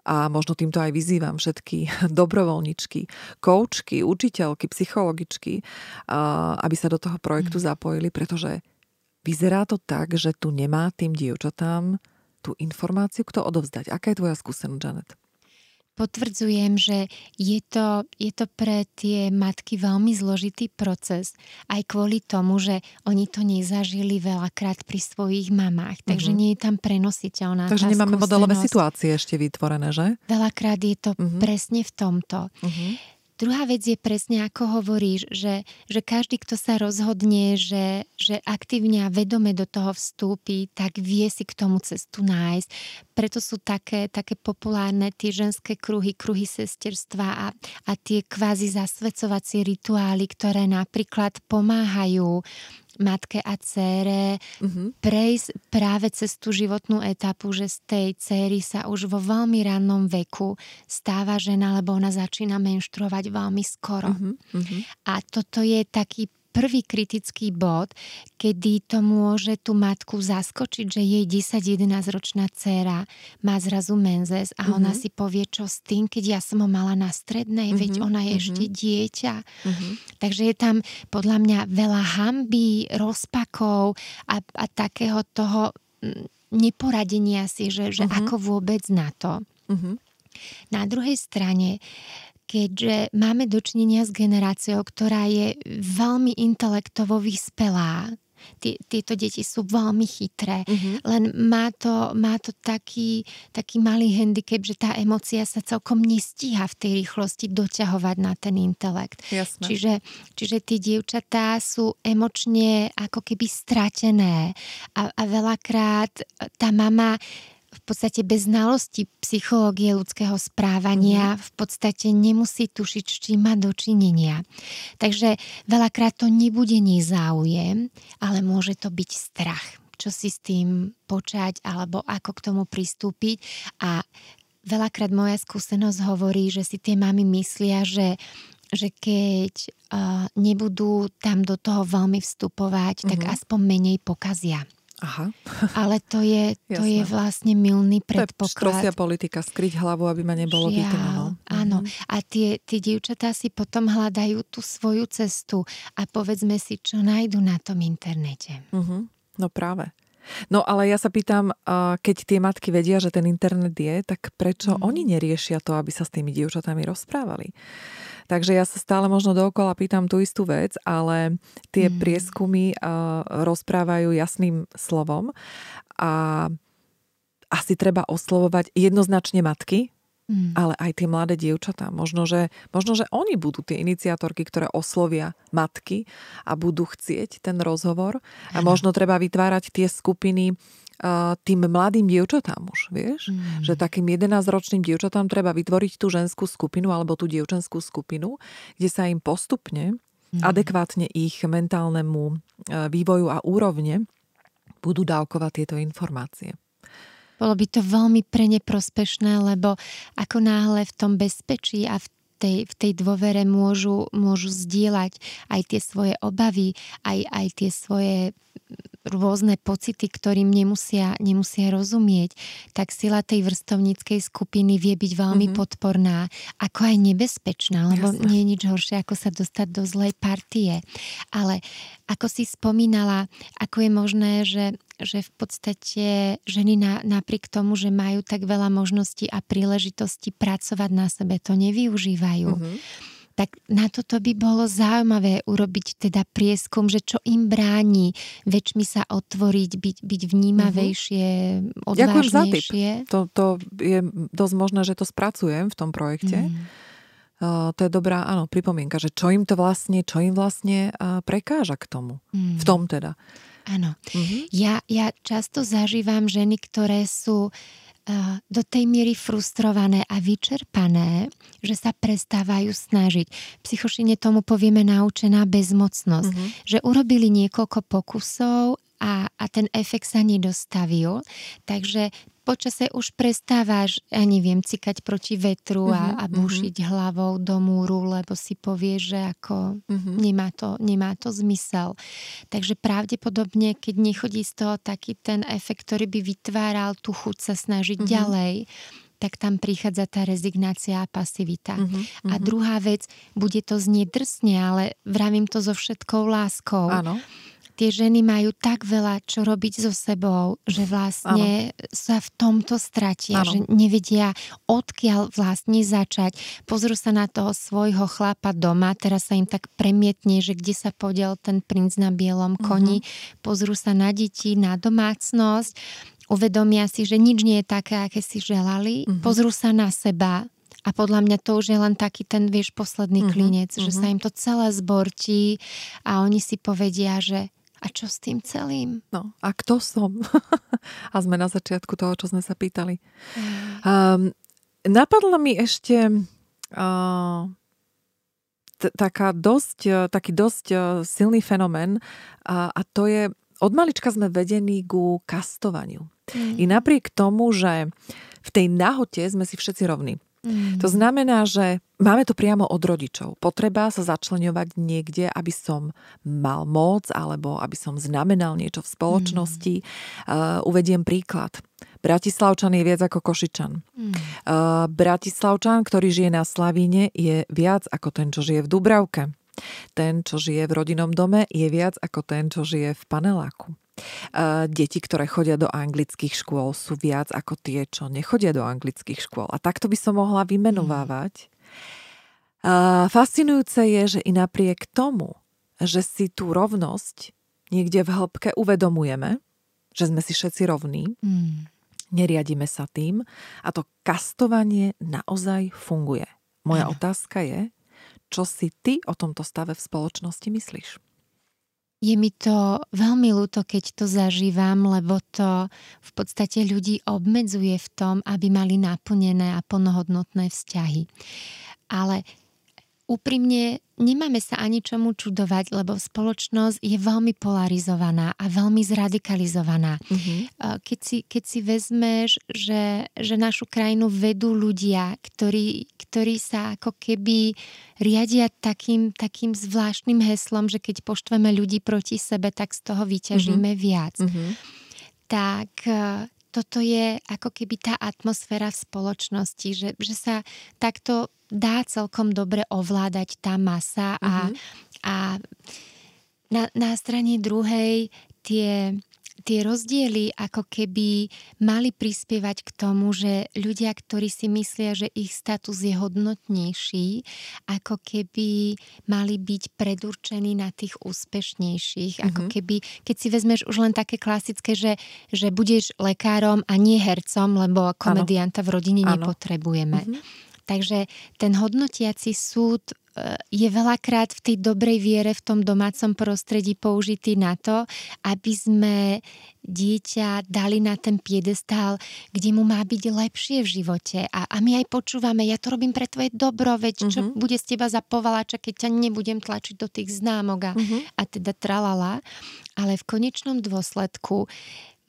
A možno týmto aj vyzývam všetky dobrovoľničky, koučky, učiteľky, psychologičky, aby sa do toho projektu zapojili, pretože vyzerá to tak, že tu nemá tým dievčatám tú informáciu, kto odovzdať. Aká je tvoja skúsenosť, Žanet? Potvrdzujem, že je to, je to pre tie matky veľmi zložitý proces. Aj kvôli tomu, že oni to nezažili veľakrát pri svojich mamách. Takže mm-hmm. nie je tam prenositeľná tá skúsenosť. Takže nemáme modelové situácie ešte vytvorené, že? Veľakrát je to mm-hmm. presne v tomto. Mm-hmm. Druhá vec je presne, ako hovoríš, že, že každý, kto sa rozhodne, že, že aktívne a vedome do toho vstúpi, tak vie si k tomu cestu nájsť. Preto sú také, také populárne tie ženské kruhy, kruhy sesterstva a, a tie kvázi zasvedcovacie rituály, ktoré napríklad pomáhajú matke a dcére uh-huh. prejsť práve cez tú životnú etapu, že z tej dcéry sa už vo veľmi rannom veku stáva žena, lebo ona začína menštruovať veľmi skoro. Uh-huh. Uh-huh. A toto je taký prvý kritický bod, kedy to môže tú matku zaskočiť, že jej desať jedenásťročná dcéra má zrazu menzes a mm-hmm. ona si povie, čo s tým, keď ja som ho mala na strednej, mm-hmm. veď ona je mm-hmm. ešte dieťa. Mm-hmm. Takže je tam podľa mňa veľa hanby, rozpakov a, a takého toho neporadenia si, že, že mm-hmm. ako vôbec na to. Mm-hmm. Na druhej strane, keďže máme dočinenia s generáciou, ktorá je veľmi intelektovo vyspelá. Tieto deti sú veľmi chytré, uh-huh. len má to, má to taký, taký malý handicap, že tá emócia sa celkom nestíha v tej rýchlosti doťahovať na ten intelekt. Jasné. Čiže, čiže tie dievčatá sú emočne ako keby stratené a, a veľakrát tá mama v podstate bez znalosti psychológie ľudského správania v podstate nemusí tušiť, s čím má dočinenia. Takže veľakrát to nebude nezáujem, ale môže to byť strach, čo si s tým počať alebo ako k tomu pristúpiť. A veľakrát moja skúsenosť hovorí, že si tie mami myslia, že že keď uh, nebudú tam do toho veľmi vstupovať, mm-hmm. tak aspoň menej pokazia. Aha. Ale to je, to je vlastne mylný predpoklad. To je štrosia politika, skryť hlavu, aby ma nebolo vytrhnalo. Áno. A tie, tie dievčatá si potom hľadajú tú svoju cestu a povedzme si, čo nájdu na tom internete. Uh-huh. No práve. No ale ja sa pýtam, keď tie matky vedia, že ten internet je, tak prečo uh-huh. oni neriešia to, aby sa s tými dievčatami rozprávali? Takže ja sa stále možno dookola pýtam tú istú vec, ale tie mm. prieskumy uh, rozprávajú jasným slovom a asi treba oslovovať jednoznačne matky, mm. ale aj tie mladé dievčatá. Možno že, možno, že oni budú tie iniciátorky, ktoré oslovia matky a budú chcieť ten rozhovor. A možno treba vytvárať tie skupiny tým mladým dievčatám už, vieš? Mm. Že takým jedenásťročným dievčatám treba vytvoriť tú ženskú skupinu alebo tú dievčenskú skupinu, kde sa im postupne, mm. adekvátne ich mentálnemu vývoju a úrovne budú dávkovať tieto informácie. Bolo by to veľmi pre ne prospešné, lebo ako náhle v tom bezpečí a v Tej, v tej dôvere môžu, môžu zdieľať aj tie svoje obavy, aj, aj tie svoje rôzne pocity, ktorým nemusia, nemusia rozumieť, tak sila tej vrstovníckej skupiny vie byť veľmi mm-hmm. podporná, ako aj nebezpečná, lebo Jasne. Nie je nič horšie, ako sa dostať do zlej partie. Ale ako si spomínala, ako je možné, že že v podstate ženy na, napriek tomu, že majú tak veľa možností a príležitostí pracovať na sebe, to nevyužívajú. Mm-hmm. Tak na toto by bolo zaujímavé urobiť teda prieskum, že čo im bráni väčšmi sa otvoriť, byť, byť vnímavejšie, mm-hmm. odvážnejšie. Ďakujem za tip. To, to je dosť možné, že to spracujem v tom projekte. Mm-hmm. Uh, to je dobrá, áno, pripomienka, že čo im to vlastne, čo im vlastne uh, prekáža k tomu. Mm-hmm. V tom teda. Áno. Mm-hmm. Ja, ja často zažívam ženy, ktoré sú uh, do tej miery frustrované a vyčerpané, že sa prestávajú snažiť. V psychošine tomu povieme naučená bezmocnosť. Mm-hmm. Že urobili niekoľko pokusov a, a ten efekt sa nedostavil. Takže počase už prestávaš, ja neviem, cikať proti vetru a, a bušiť mm-hmm. hlavou do múru, lebo si povieš, že ako mm-hmm. nemá to, nemá to zmysel. Takže pravdepodobne, keď nechodí z toho taký ten efekt, ktorý by vytváral tú chuť sa snažiť mm-hmm. ďalej, tak tam prichádza tá rezignácia a pasivita. Mm-hmm. A druhá vec, bude to znieť drsne, ale vravím to so všetkou láskou. Áno. Tie ženy majú tak veľa, čo robiť so sebou, že vlastne ano. Sa v tomto stratia, ano. Že nevedia, odkiaľ vlastne začať. Pozrú sa na toho svojho chlapa doma, teraz sa im tak premietne, že kde sa podiel ten princ na bielom koni, uh-huh. pozrú sa na deti, na domácnosť, uvedomia si, že nič nie je také, aké si želali, uh-huh. pozrú sa na seba. A podľa mňa to už je len taký ten, vieš, posledný uh-huh. klinec, uh-huh. že sa im to celé zbortí a oni si povedia, že a čo s tým celým? No, a kto som? A sme na začiatku toho, čo sme sa pýtali. Um, napadla mi ešte uh, t- taká dosť, taký dosť uh, silný fenomén uh, a to je, od malička sme vedení ku kastovaniu. Mm. I napriek tomu, že v tej nahote sme si všetci rovní. Mm. To znamená, že máme to priamo od rodičov. Potreba sa začleňovať niekde, aby som mal moc alebo aby som znamenal niečo v spoločnosti. Mm. Uh, uvediem príklad. Bratislavčan je viac ako Košičan. Mm. Uh, Bratislavčan, ktorý žije na Slavíne, je viac ako ten, čo žije v Dúbravke. Ten, čo žije v rodinnom dome, je viac ako ten, čo žije v paneláku. Uh, deti, ktoré chodia do anglických škôl, sú viac ako tie, čo nechodia do anglických škôl. A takto by som mohla vymenovávať. Uh, fascinujúce je, že i napriek tomu, že si tú rovnosť niekde v hĺbke uvedomujeme, že sme si všetci rovní, mm. neriadíme sa tým a to kastovanie naozaj funguje. Moja ano. Otázka je, čo si ty o tomto stave v spoločnosti myslíš? Je mi to veľmi ľúto, keď to zažívam, lebo to v podstate ľudí obmedzuje v tom, aby mali naplnené a plnohodnotné vzťahy. Ale úprimne nemáme sa ani čomu čudovať, lebo spoločnosť je veľmi polarizovaná a veľmi zradikalizovaná. Uh-huh. Keď si, keď si vezmeš, že, že našu krajinu vedú ľudia, ktorí, ktorí sa ako keby riadia takým, takým zvláštnym heslom, že keď poštveme ľudí proti sebe, tak z toho vyťažíme uh-huh. viac. Uh-huh. Tak toto je ako keby tá atmosféra v spoločnosti, že, že sa takto dá celkom dobre ovládať tá masa a, mm-hmm. a na, na strane druhej tie, tie rozdiely ako keby mali prispievať k tomu, že ľudia, ktorí si myslia, že ich status je hodnotnejší, ako keby mali byť predurčení na tých úspešnejších. Mm-hmm. Ako keby, keď si vezmeš už len také klasické, že, že budeš lekárom a nie hercom, lebo komedianta v rodine ano. Nepotrebujeme. Mm-hmm. Takže ten hodnotiaci súd je veľakrát v tej dobrej viere v tom domácom prostredí použitý na to, aby sme dieťa dali na ten piedestál, kde mu má byť lepšie v živote. A, a my aj počúvame, ja to robím pre tvoje dobro, veď čo mm-hmm. bude z teba za povaláča, keď ťa nebudem tlačiť do tých známok a, mm-hmm. a teda tralala. Ale v konečnom dôsledku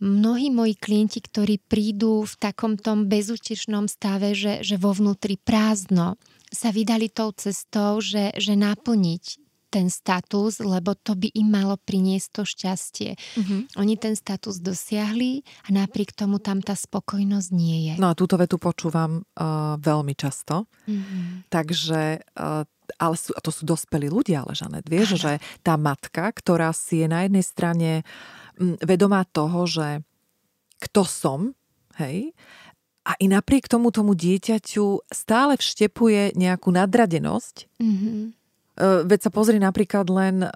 mnohí moji klienti, ktorí prídu v takom tom bezútešnom stave, že, že vo vnútri prázdno, sa vydali tou cestou, že, že naplniť ten status, lebo to by im malo priniesť to šťastie. Mm-hmm. Oni ten status dosiahli a napriek tomu tam tá spokojnosť nie je. No a túto vetu počúvam uh, veľmi často. Mm-hmm. Takže, uh, ale sú, to sú dospelí ľudia, ale Žanet, vieš, že tá matka, ktorá si je na jednej strane vedomá toho, že kto som, hej, a i napriek tomu tomu dieťaťu stále vštepuje nejakú nadradenosť. Mm-hmm. Veď sa pozri napríklad len,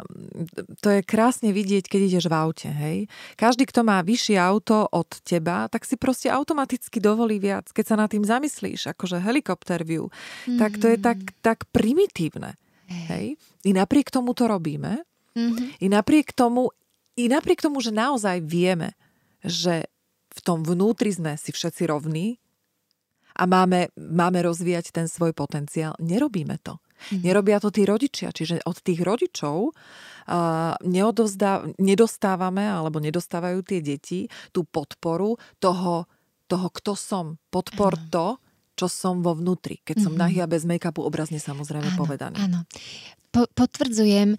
to je krásne vidieť, keď ideš v aute, hej. Každý, kto má vyššie auto od teba, tak si proste automaticky dovolí viac. Keď sa nad tým zamyslíš, akože helikopter view, mm-hmm. tak to je tak, tak primitívne, hej. I napriek tomu to robíme. Mm-hmm. I napriek tomu I napriek tomu, že naozaj vieme, že v tom vnútri sme si všetci rovní a máme, máme rozvíjať ten svoj potenciál, nerobíme to. Mm. Nerobia to tí rodičia, čiže od tých rodičov uh, neodovzdá, nedostávame alebo nedostávajú tie deti tú podporu toho, toho kto som, podpor mm. to, čo som vo vnútri, keď som mm-hmm. nahý a bez make-upu, obrazne samozrejme áno, povedané. Áno. Po, potvrdzujem,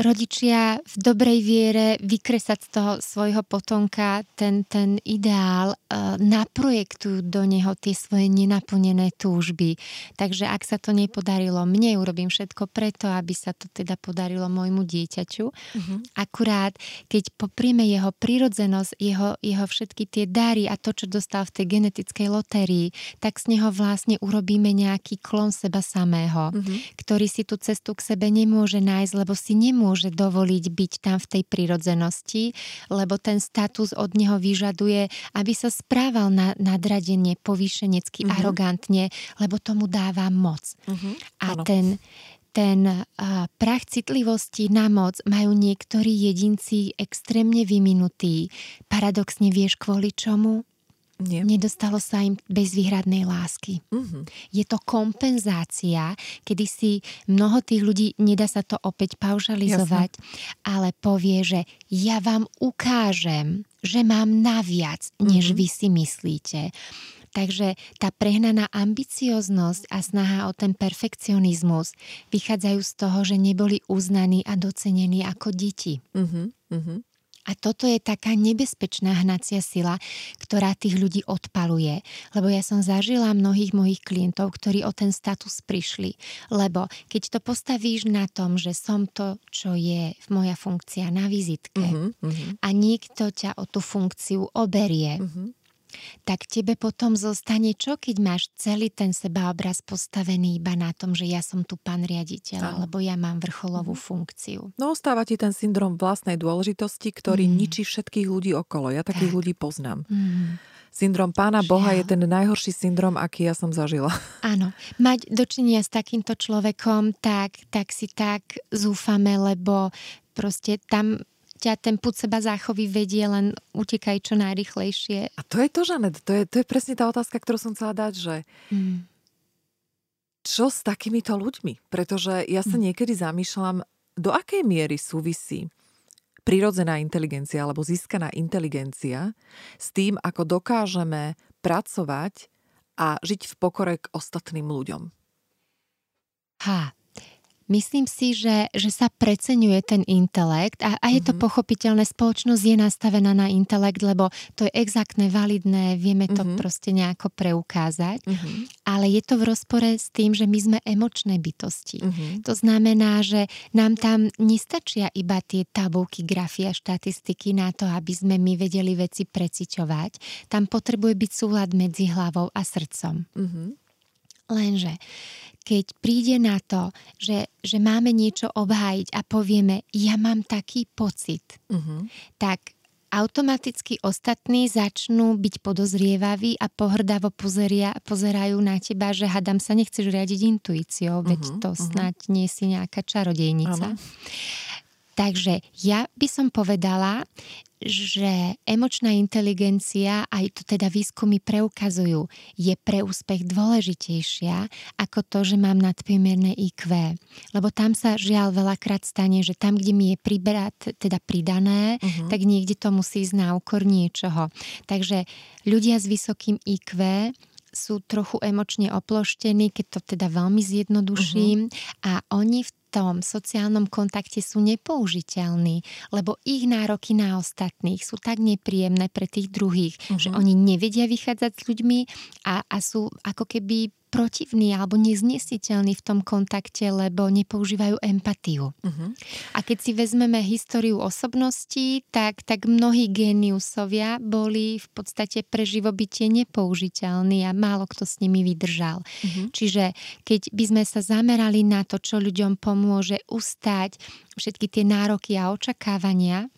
rodičia v dobrej viere vykresať z toho svojho potomka ten, ten ideál, naprojektujú do neho tie svoje nenaplnené túžby. Takže ak sa to nepodarilo mne, urobím všetko preto, aby sa to teda podarilo môjmu dieťaťu. Mm-hmm. Akurát, keď poprieme jeho prirodzenosť, jeho, jeho všetky tie dary a to, čo dostal v tej genetickej lotérii, tak z neho ho vlastne urobíme nejaký klon seba samého, mm-hmm. ktorý si tú cestu k sebe nemôže nájsť, lebo si nemôže dovoliť byť tam v tej prírodzenosti, lebo ten status od neho vyžaduje, aby sa správal na, nadradenie, povýšenecky, mm-hmm. arogantne, lebo tomu dáva moc. Mm-hmm. A ano. ten Ten uh, prach citlivosti na moc majú niektorí jedinci extrémne vyminutí. Paradoxne vieš kvôli čomu? Nie. Nedostalo sa im bezvýhradnej lásky. Mm-hmm. Je to kompenzácia, kedy si mnoho tých ľudí, nedá sa to opäť paušalizovať, jasne. Ale povie, že ja vám ukážem, že mám naviac, než mm-hmm. vy si myslíte. Takže tá prehnaná ambicioznosť a snaha o ten perfekcionizmus vychádzajú z toho, že neboli uznaní a docenení ako deti. Uh-huh, uh-huh. A toto je taká nebezpečná hnacia sila, ktorá tých ľudí odpaluje. Lebo ja som zažila mnohých mojich klientov, ktorí o ten status prišli. Lebo keď to postavíš na tom, že som to, čo je moja funkcia na vizitke uh-huh, uh-huh. a niekto ťa o tú funkciu oberie, uh-huh. tak tebe potom zostane čo, keď máš celý ten sebaobraz postavený iba na tom, že ja som tu pán riaditeľ, alebo ja mám vrcholovú funkciu. No ostáva ti ten syndrom vlastnej dôležitosti, ktorý mm. ničí všetkých ľudí okolo. Ja takých tak. ľudí poznám. Mm. Syndrom pána Boha je ten najhorší syndrom, aký ja som zažila. Áno. Mať dočinenia s takýmto človekom, tak, tak si tak zúfame, lebo proste tam ťa ten pud seba záchovy vedie, len utekaj čo najrychlejšie. A to je to, Žanet, to je, to je presne tá otázka, ktorú som chcela dať, že mm. čo s takýmito ľuďmi? Pretože ja sa mm. niekedy zamýšľam, do akej miery súvisí prirodzená inteligencia alebo získaná inteligencia s tým, ako dokážeme pracovať a žiť v pokore k ostatným ľuďom. Há. Myslím si, že, že sa preceňuje ten intelekt a, a je to mm-hmm. pochopiteľné. Spoločnosť je nastavená na intelekt, lebo to je exaktné, validné, vieme to mm-hmm. proste nejako preukázať. Mm-hmm. Ale je to v rozpore s tým, že my sme emočné bytosti. Mm-hmm. To znamená, že nám tam nestačia iba tie tabulky, grafy a štatistiky na to, aby sme my vedeli veci preciťovať. Tam potrebuje byť súlad medzi hlavou a srdcom. Mm-hmm. Lenže keď príde na to, že, že máme niečo obhájiť a povieme, ja mám taký pocit, uh-huh. tak automaticky ostatní začnú byť podozrievaví a pohrdavo pozeria, pozerajú na teba, že hadam sa nechceš riadiť intuíciou, uh-huh, veď to uh-huh. snáď nie si nejaká čarodejnica. Uh-huh. Takže ja by som povedala, že emočná inteligencia, aj to teda výskumy preukazujú, je pre úspech dôležitejšia ako to, že mám nadpriemerné í kvé. Lebo tam sa žiaľ veľakrát stane, že tam, kde mi je priberať, teda pridané, uh-huh. tak niekde to musí ísť na úkor niečoho. Takže ľudia s vysokým í kvé sú trochu emočne oploštení, keď to teda veľmi zjednoduším. Uh-huh. A oni v tom sociálnom kontakte sú nepoužiteľní, lebo ich nároky na ostatných sú tak nepríjemné pre tých druhých, uh-huh. že oni nevedia vychádzať s ľuďmi a, a sú ako keby protivní alebo neznesiteľní v tom kontakte, lebo nepoužívajú empatiu. Uh-huh. A keď si vezmeme históriu osobností, tak, tak mnohí géniusovia boli v podstate pre živobytie nepoužiteľní a málo kto s nimi vydržal. Uh-huh. Čiže keď by sme sa zamerali na to, čo ľuďom pomôže ustať všetky tie nároky a očakávania,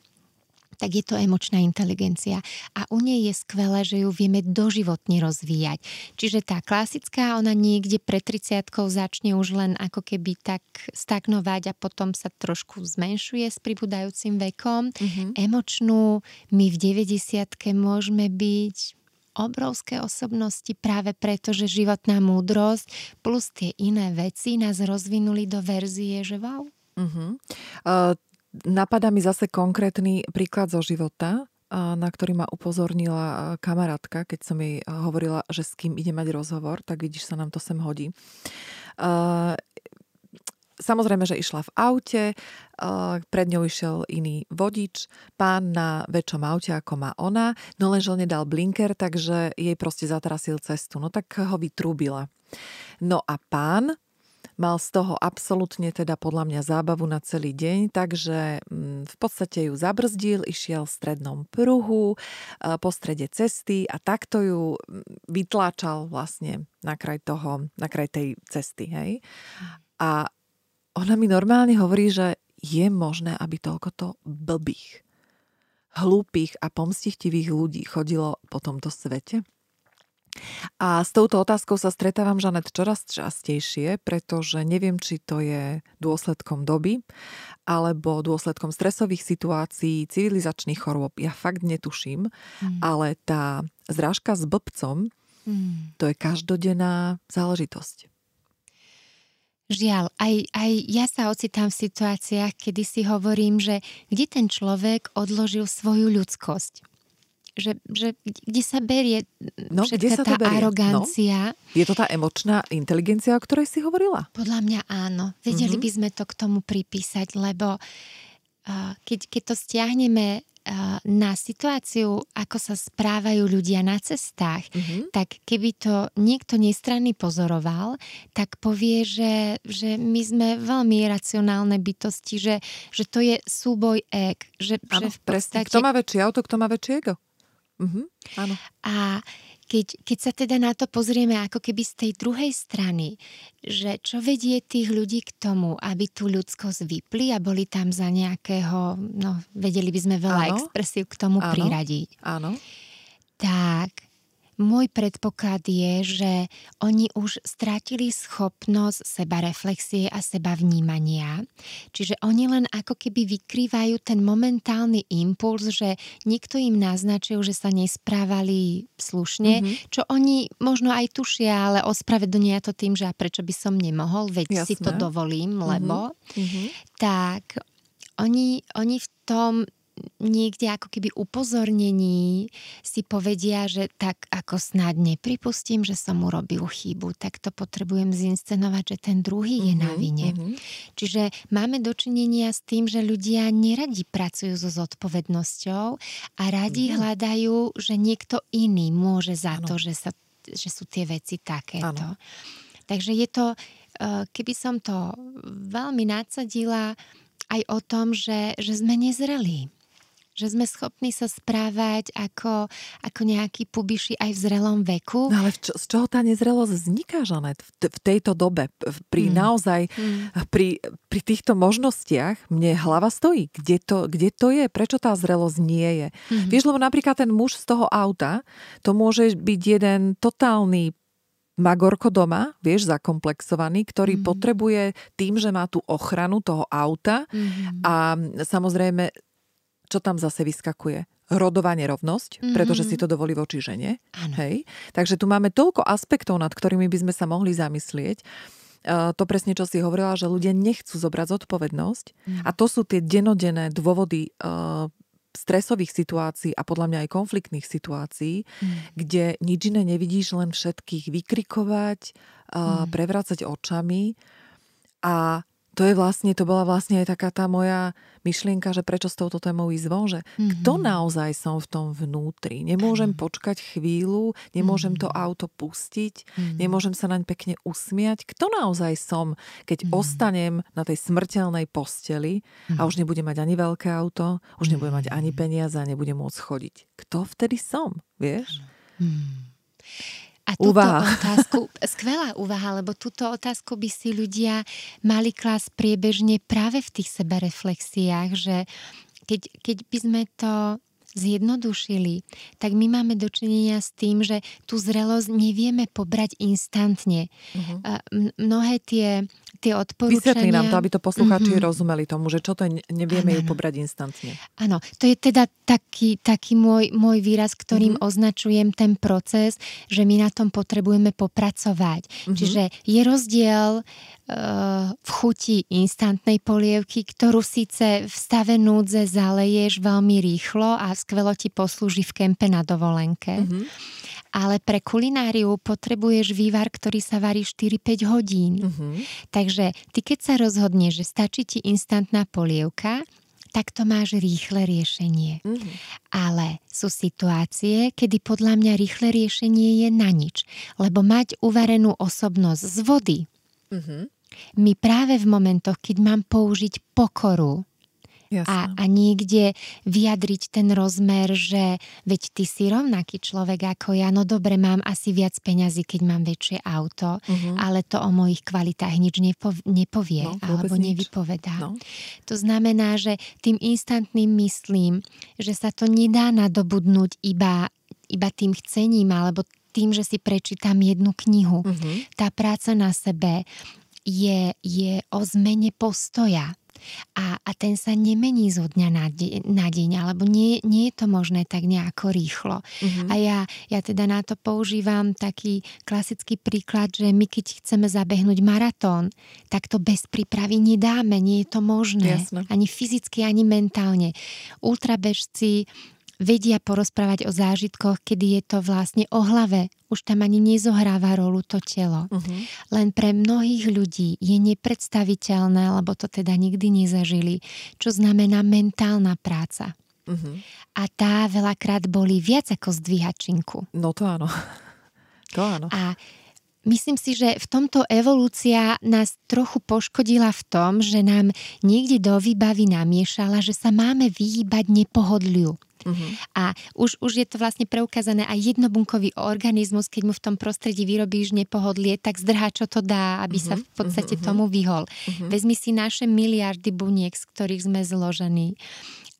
tak je to emočná inteligencia. A u nej je skvelé, že ju vieme doživotne rozvíjať. Čiže tá klasická, ona niekde pre tridsiatkou začne už len ako keby tak stagnovať a potom sa trošku zmenšuje s pribúdajúcim vekom. Mm-hmm. Emočnú my v deväťdesiatke môžeme byť obrovské osobnosti práve preto, že životná múdrosť plus tie iné veci nás rozvinuli do verzie, že wow. Mm-hmm. Uh, Napadá mi zase konkrétny príklad zo života, na ktorý ma upozornila kamarátka, keď som jej hovorila, že s kým ide mať rozhovor, tak vidíš, sa nám to sem hodí. Samozrejme, že išla v aute, pred ňou išiel iný vodič, pán na väčšom aute, ako má ona, no lenže nedal blinker, takže jej proste zatrasil cestu, no tak ho vytrúbila. No a pán mal z toho absolútne teda podľa mňa zábavu na celý deň, takže v podstate ju zabrzdil, išiel v strednom pruhu, po strede cesty a takto ju vytláčal vlastne na kraj toho, na kraj tej cesty. Hej? A ona mi normálne hovorí, že je možné, aby toľkoto blbých, hlúpých a pomstichtivých ľudí chodilo po tomto svete? A s touto otázkou sa stretávam, Žanet, čoraz častejšie, pretože neviem, či to je dôsledkom doby alebo dôsledkom stresových situácií, civilizačných chorôb. Ja fakt netuším, mm. ale tá zrážka s blbcom, mm. to je každodenná záležitosť. Žiaľ, aj, aj ja sa ocitám v situáciách, kedy si hovorím, že kde ten človek odložil svoju ľudskosť. že, že kde sa berie no, všetká sa tá berie? arogancia. No. Je to tá emočná inteligencia, o ktorej si hovorila? Podľa mňa áno. Vedeli mm-hmm. by sme to k tomu pripísať, lebo uh, keď, keď to stiahneme uh, na situáciu, ako sa správajú ľudia na cestách, mm-hmm. tak keby to niekto nestranný pozoroval, tak povie, že, že my sme veľmi racionálne bytosti, že, že to je súboj eg. Že, áno, že v podstate... presne. Kto má väčšie auto, kto má väčšie ego? Uh-huh, áno. A keď, keď sa teda na to pozrieme ako keby z tej druhej strany, že čo vedie tých ľudí k tomu, aby tú ľudskosť vypli a boli tam za nejakého, no vedeli by sme veľa áno, expresív k tomu áno, priradiť. Áno. Tak môj predpoklad je, že oni už strátili schopnosť sebareflexie a sebavnímania. Čiže oni len ako keby vykrývajú ten momentálny impuls, že niekto im naznačil, že sa nesprávali slušne, mm-hmm. čo oni možno aj tušia, ale ospravedlnia to tým, že a prečo by som nemohol, veď Jasné. si to dovolím, lebo mm-hmm. tak oni, oni v tom niekde ako keby upozornení si povedia, že tak ako snáď nepripustím, že som urobil chybu, tak to potrebujem zinscenovať, že ten druhý mm-hmm, je na vine. Mm-hmm. Čiže máme dočinenia s tým, že ľudia neradi pracujú so zodpovednosťou a radi mm-hmm. hľadajú, že niekto iný môže za ano. to, že, sa, že sú tie veci takéto. Ano. Takže je to, keby som to veľmi nadsadila, aj o tom, že, že sme nezrelí. Že sme schopní sa správať ako, ako nejakí pubiši aj v zrelom veku. No ale čo, z čoho tá nezrelosť vzniká, Žanet, v, v tejto dobe? Pri mm. naozaj, mm. Pri, pri týchto možnostiach mne hlava stojí. Kde to, kde to je? Prečo tá zrelosť nie je? Mm. Vieš, lebo napríklad ten muž z toho auta, to môže byť jeden totálny magorko doma, vieš, zakomplexovaný, ktorý mm. potrebuje tým, že má tú ochranu toho auta mm. a samozrejme čo tam zase vyskakuje? Rodová nerovnosť, mm-hmm. pretože si to dovolí voči žene. Hej? Takže tu máme toľko aspektov, nad ktorými by sme sa mohli zamyslieť. Uh, to presne, čo si hovorila, že ľudia nechcú zobrať zodpovednosť mm. a to sú tie dennodenné dôvody uh, stresových situácií a podľa mňa aj konfliktných situácií, mm. kde nič iné nevidíš, len všetkých vykrikovať, uh, mm. prevrácať očami a to je vlastne, to bola vlastne aj taká tá moja myšlienka, že prečo s touto témou ísť von, že mm-hmm. kto naozaj som v tom vnútri? Nemôžem mm-hmm. počkať chvíľu, nemôžem mm-hmm. to auto pustiť, mm-hmm. nemôžem sa naň pekne usmiať. Kto naozaj som, keď mm-hmm. ostanem na tej smrteľnej posteli mm-hmm. a už nebudem mať ani veľké auto, už mm-hmm. nebudem mať ani peniaze a nebudem môcť chodiť. Kto vtedy som, vieš? Mm-hmm. A túto uvaha. otázku, skvelá úvaha, lebo túto otázku by si ľudia mali klásť priebežne práve v tých sebereflexiách, že keď, keď by sme to zjednodušili, tak my máme dočinenia s tým, že tú zrelosť nevieme pobrať instantne. Uh-huh. Mnohé tie, tie odporúčania... Vysvetlí nám to, aby to poslucháči uh-huh. rozumeli tomu, že čo to nevieme ano, ju pobrať instantne. Áno, to je teda taký, taký môj, môj výraz, ktorým uh-huh. označujem ten proces, že my na tom potrebujeme popracovať. Uh-huh. Čiže je rozdiel v chuti instantnej polievky, ktorú síce v stave núdze zaleješ veľmi rýchlo a skvelo ti poslúži v kempe na dovolenke. Mm-hmm. Ale pre kulináriu potrebuješ vývar, ktorý sa varí štyri až päť hodín. Mm-hmm. Takže ty, keď sa rozhodneš, že stačí ti instantná polievka, tak to máš rýchle riešenie. Mm-hmm. Ale sú situácie, kedy podľa mňa rýchle riešenie je na nič. Lebo mať uvarenú osobnosť z vody, mm-hmm. my práve v momentoch, keď mám použiť pokoru a, a niekde vyjadriť ten rozmer, že veď ty si rovnaký človek ako ja, no dobre, mám asi viac peňazí, keď mám väčšie auto, mm-hmm. ale to o mojich kvalitách nič nepo, nepovie no, alebo nevypovedá. No. To znamená, že tým instantným myslím, že sa to nedá nadobudnúť iba, iba tým chcením alebo tým, že si prečítam jednu knihu. Uh-huh. Tá práca na sebe je, je o zmene postoja. A, a ten sa nemení zo dňa na deň, na deň alebo nie, nie je to možné tak nejako rýchlo. Uh-huh. A ja, ja teda na to používam taký klasický príklad, že my keď chceme zabehnúť maratón, tak to bez prípravy nedáme, nie je to možné. Jasne. Ani fyzicky, ani mentálne. Ultrabežci vedia porozprávať o zážitkoch, kedy je to vlastne o hlave. Už tam ani nezohráva rolu to telo. Uh-huh. Len pre mnohých ľudí je nepredstaviteľné, lebo to teda nikdy nezažili, čo znamená mentálna práca. Uh-huh. A tá veľakrát boli viac ako zdvíhačinku. No to áno. To áno. A myslím si, že v tomto evolúcia nás trochu poškodila v tom, že nám niekde do výbavy namiešala, že sa máme vyhýbať nepohodliu. Uh-huh. A už, už je to vlastne preukázané aj jednobunkový organizmus, keď mu v tom prostredí vyrobíš nepohodlie, tak zdrhá, čo to dá, aby uh-huh. sa v podstate uh-huh. tomu vyhol. Uh-huh. Vezmi si naše miliardy buniek, z ktorých sme zložení.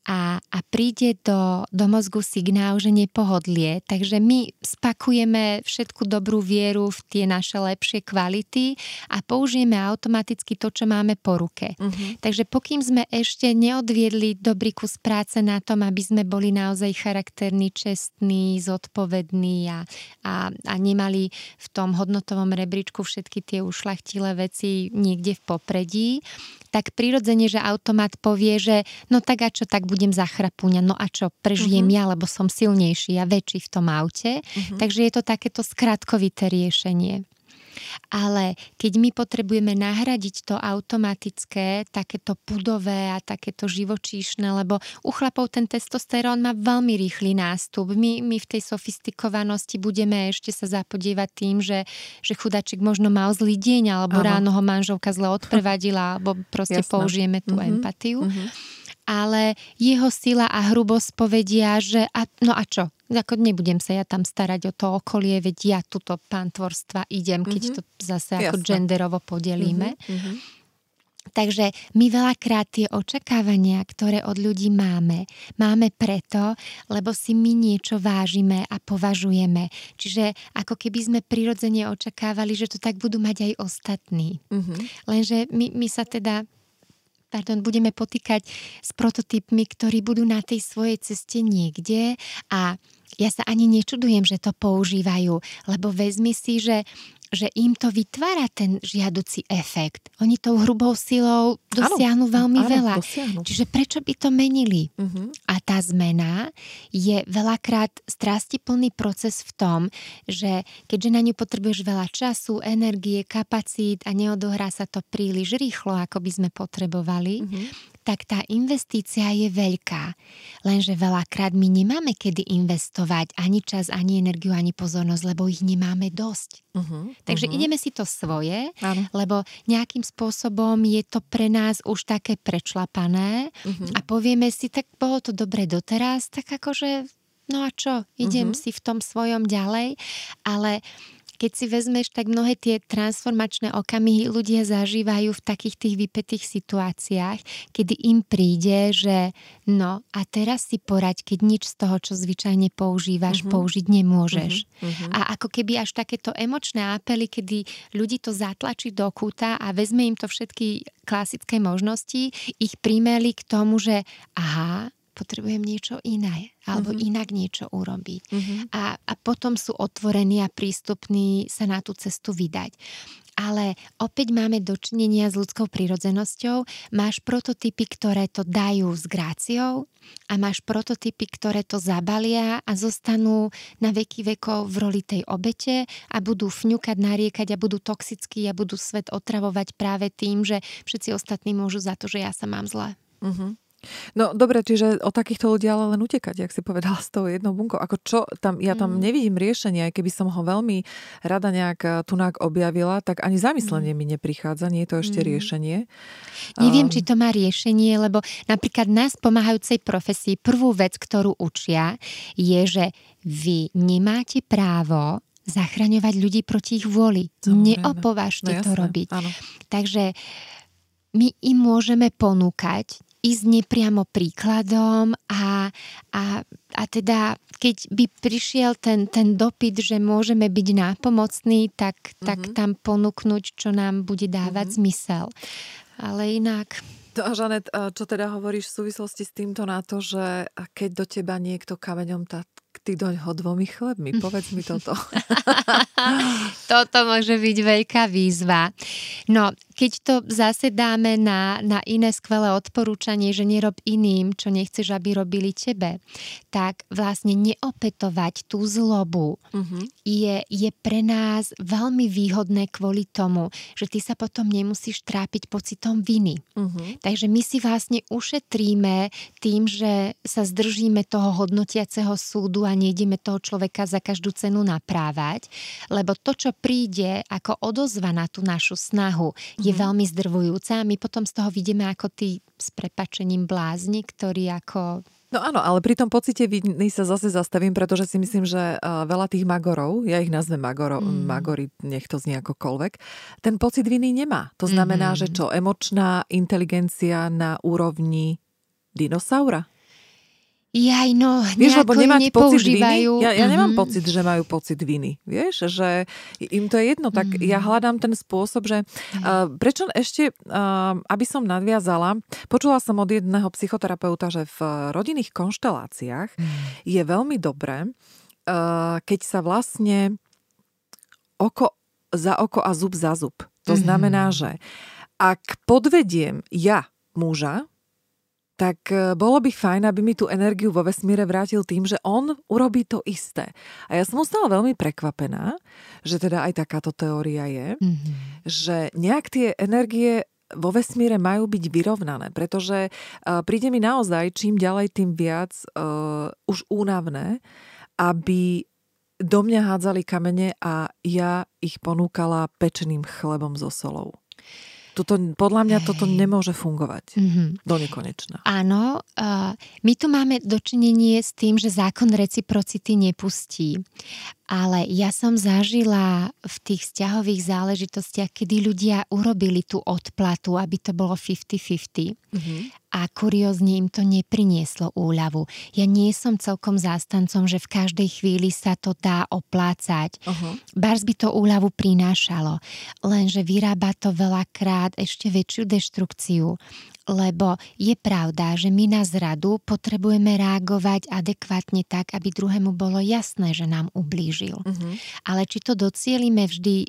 A, a príde do, do mozgu signál, že nepohodlie. Takže my spakujeme všetku dobrú vieru v tie naše lepšie kvality a použijeme automaticky to, čo máme po ruke. Uh-huh. Takže pokým sme ešte neodviedli dobrý kus práce na tom, aby sme boli naozaj charakterní, čestní, zodpovední a, a, a nemali v tom hodnotovom rebríčku všetky tie ušľachtilé veci niekde v popredí, tak prirodzene, že automat povie, že no tak a čo, tak budem zachrapúňa, no a čo, prežijem uh-huh. ja, lebo som silnejší a väčší v tom aute. Uh-huh. Takže je to takéto skratkovité riešenie. Ale keď my potrebujeme nahradiť to automatické, takéto pudové a takéto živočíšne, lebo u chlapov ten testosterón má veľmi rýchly nástup. My, my v tej sofistikovanosti budeme ešte sa zapodievať tým, že, že chudačik možno mal zlý deň, alebo Aha. ráno ho manželka zle odprevadila, alebo proste Jasne. použijeme tú mm-hmm. empatiu. Mm-hmm. Ale jeho sila a hrubosť povedia, že a, no a čo? Ako nebudem sa ja tam starať o to okolie, veď ja tuto pán tvorstva idem, keď mm-hmm. to zase Jasne. ako genderovo podelíme. Mm-hmm. Takže my veľakrát tie očakávania, ktoré od ľudí máme, máme preto, lebo si my niečo vážime a považujeme. Čiže ako keby sme prirodzene očakávali, že to tak budú mať aj ostatní. Mm-hmm. Lenže my, my sa teda... Pardon, budeme potýkať s prototypmi, ktorí budú na tej svojej ceste niekde a ja sa ani nečudujem, že to používajú, lebo vezmi si, že, že im to vytvára ten žiaduci efekt. Oni tou hrubou silou dosiahnu ano, veľmi ano, veľa. Dosiahnu. Čiže prečo by to menili? Uh-huh. A tá zmena je veľakrát strastiplný proces v tom, že keďže na ňu potrebuješ veľa času, energie, kapacít a neodohrá sa to príliš rýchlo, ako by sme potrebovali, uh-huh. tak tá investícia je veľká. Lenže veľakrát my nemáme kedy investovať ani čas, ani energiu, ani pozornosť, lebo ich nemáme dosť. Uh-huh, Takže uh-huh. ideme si to svoje, ano. lebo nejakým spôsobom je to pre nás už také prečlapané uh-huh. a povieme si, tak bolo to dobre doteraz, tak akože, no a čo, idem uh-huh. si v tom svojom ďalej, ale... Keď si vezmeš, tak mnohé tie transformačné okamihy ľudia zažívajú v takých tých vypätých situáciách, kedy im príde, že no a teraz si poraď, keď nič z toho, čo zvyčajne používaš, uh-huh. použiť nemôžeš. Uh-huh. Uh-huh. A ako keby až takéto emočné apely, kedy ľudí to zatlačí do kúta a vezme im to všetky klasické možnosti, ich primeli k tomu, že aha, potrebujem niečo iné, alebo uh-huh. inak niečo urobiť. Uh-huh. A, a potom sú otvorení a prístupní sa na tú cestu vydať. Ale opäť máme dočinenia s ľudskou prírodzenosťou. Máš prototypy, ktoré to dajú s gráciou a máš prototypy, ktoré to zabalia a zostanú na veky vekov v roli tej obete a budú fňukať, nariekať a budú toxickí a budú svet otravovať práve tým, že všetci ostatní môžu za to, že ja sa mám zle. Uh-huh. No dobre, čiže o takýchto ľudí ale len utekať, jak si povedala, s tou jednou bunkou. Ako čo, tam, ja tam mm. nevidím riešenie, aj keby som ho veľmi rada nejak tunák objavila, tak ani zamyslenie mm. mi neprichádza, nie je to ešte mm. riešenie. Neviem, um, či to má riešenie, lebo napríklad nás pomáhajúcej profesii prvú vec, ktorú učia, je, že vy nemáte právo zachraňovať ľudí proti ich vôli. Neopovážte no, to robiť. Áno. Takže my im môžeme ponúkať ísť nepriamo príkladom a, a, a teda keď by prišiel ten, ten dopyt, že môžeme byť nápomocní, tak, mm-hmm. tak tam ponúknuť, čo nám bude dávať mm-hmm. zmysel. Ale inak... No a Žanet, čo teda hovoríš v súvislosti s týmto na to, že keď do teba niekto kameňom tá, ty doň ho dvomi chlebmi, povedz mi toto. Toto môže byť veľká výzva. No, keď to zase dáme na, na iné skvelé odporúčanie, že nerob iným, čo nechceš, aby robili tebe, tak vlastne neopätovať tú zlobu mm-hmm. je, je pre nás veľmi výhodné kvôli tomu, že ty sa potom nemusíš trápiť pocitom viny. Mm-hmm. Takže my si vlastne ušetríme tým, že sa zdržíme toho hodnotiaceho súdu a nejdeme toho človeka za každú cenu naprávať, lebo to, čo príde ako odozva na tú našu snahu, je veľmi zdrvujúca a my potom z toho vidíme ako tí s prepačením blázni, ktorí ako... No áno, ale pri tom pocite viny sa zase zastavím, pretože si myslím, že veľa tých magorov, ja ich nazvem magoro, mm. magori, nech to znie akokoľvek, ten pocit viny nemá. To znamená, mm. že čo, emočná inteligencia na úrovni dinosaura? Jaj, no, vieš, lebo nemať pocit viny, ja, ja nemám mm. pocit, že majú pocit viny, vieš, že im to je jedno, tak mm. ja hľadám ten spôsob, že uh, prečo ešte, uh, aby som nadviazala, počula som od jedného psychoterapeuta, že v rodinných konšteláciách mm. je veľmi dobré, uh, keď sa vlastne oko za oko a zub za zub. To mm. znamená, že ak podvediem ja muža, tak bolo by fajn, aby mi tú energiu vo vesmíre vrátil tým, že on urobí to isté. A ja som ostala veľmi prekvapená, že teda aj takáto teória je, mm-hmm. že nejak tie energie vo vesmíre majú byť vyrovnané, pretože uh, príde mi naozaj čím ďalej, tým viac uh, už únavné, aby do mňa hádzali kamene a ja ich ponúkala pečeným chlebom so solou. Toto, podľa mňa toto nemôže fungovať mm-hmm. do nekonečna. Áno, uh, my tu máme dočinenie s tým, že zákon reciprocity nepustí. Ale ja som zažila v tých vzťahových záležitostiach, kedy ľudia urobili tú odplatu, aby to bolo päťdesiat päťdesiat. Mm-hmm. A kuriózne im to neprinieslo úľavu. Ja nie som celkom zástancom, že v každej chvíli sa to dá oplácať. Uh-huh. Bars by to úľavu prinášalo, lenže vyrába to veľakrát ešte väčšiu deštrukciu. Lebo je pravda, že my na zradu potrebujeme reagovať adekvátne tak, aby druhému bolo jasné, že nám ublížil. Uh-huh. Ale či to docielime vždy e,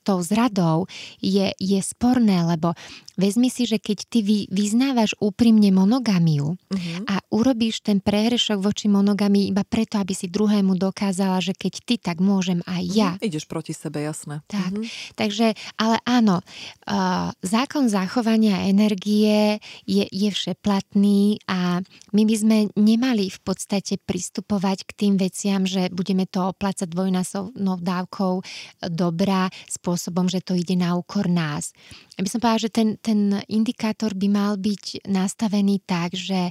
tou zradou, je, je sporné, lebo vezmi si, že keď ty vy, vyznávaš úprimne monogamiu uh-huh. a urobíš ten prehrešok voči monogamii iba preto, aby si druhému dokázala, že keď ty, tak môžem aj ja. Uh-huh. Ideš proti sebe, jasné. Tak. Uh-huh. Takže, ale áno, e, zákon zachovania energie Je, je, je všeplatný a my by sme nemali v podstate pristupovať k tým veciam, že budeme to oplácať dvojnásobnou dávkou dobra spôsobom, že to ide na úkor nás. Aby som povedala, že ten, ten indikátor by mal byť nastavený tak, že,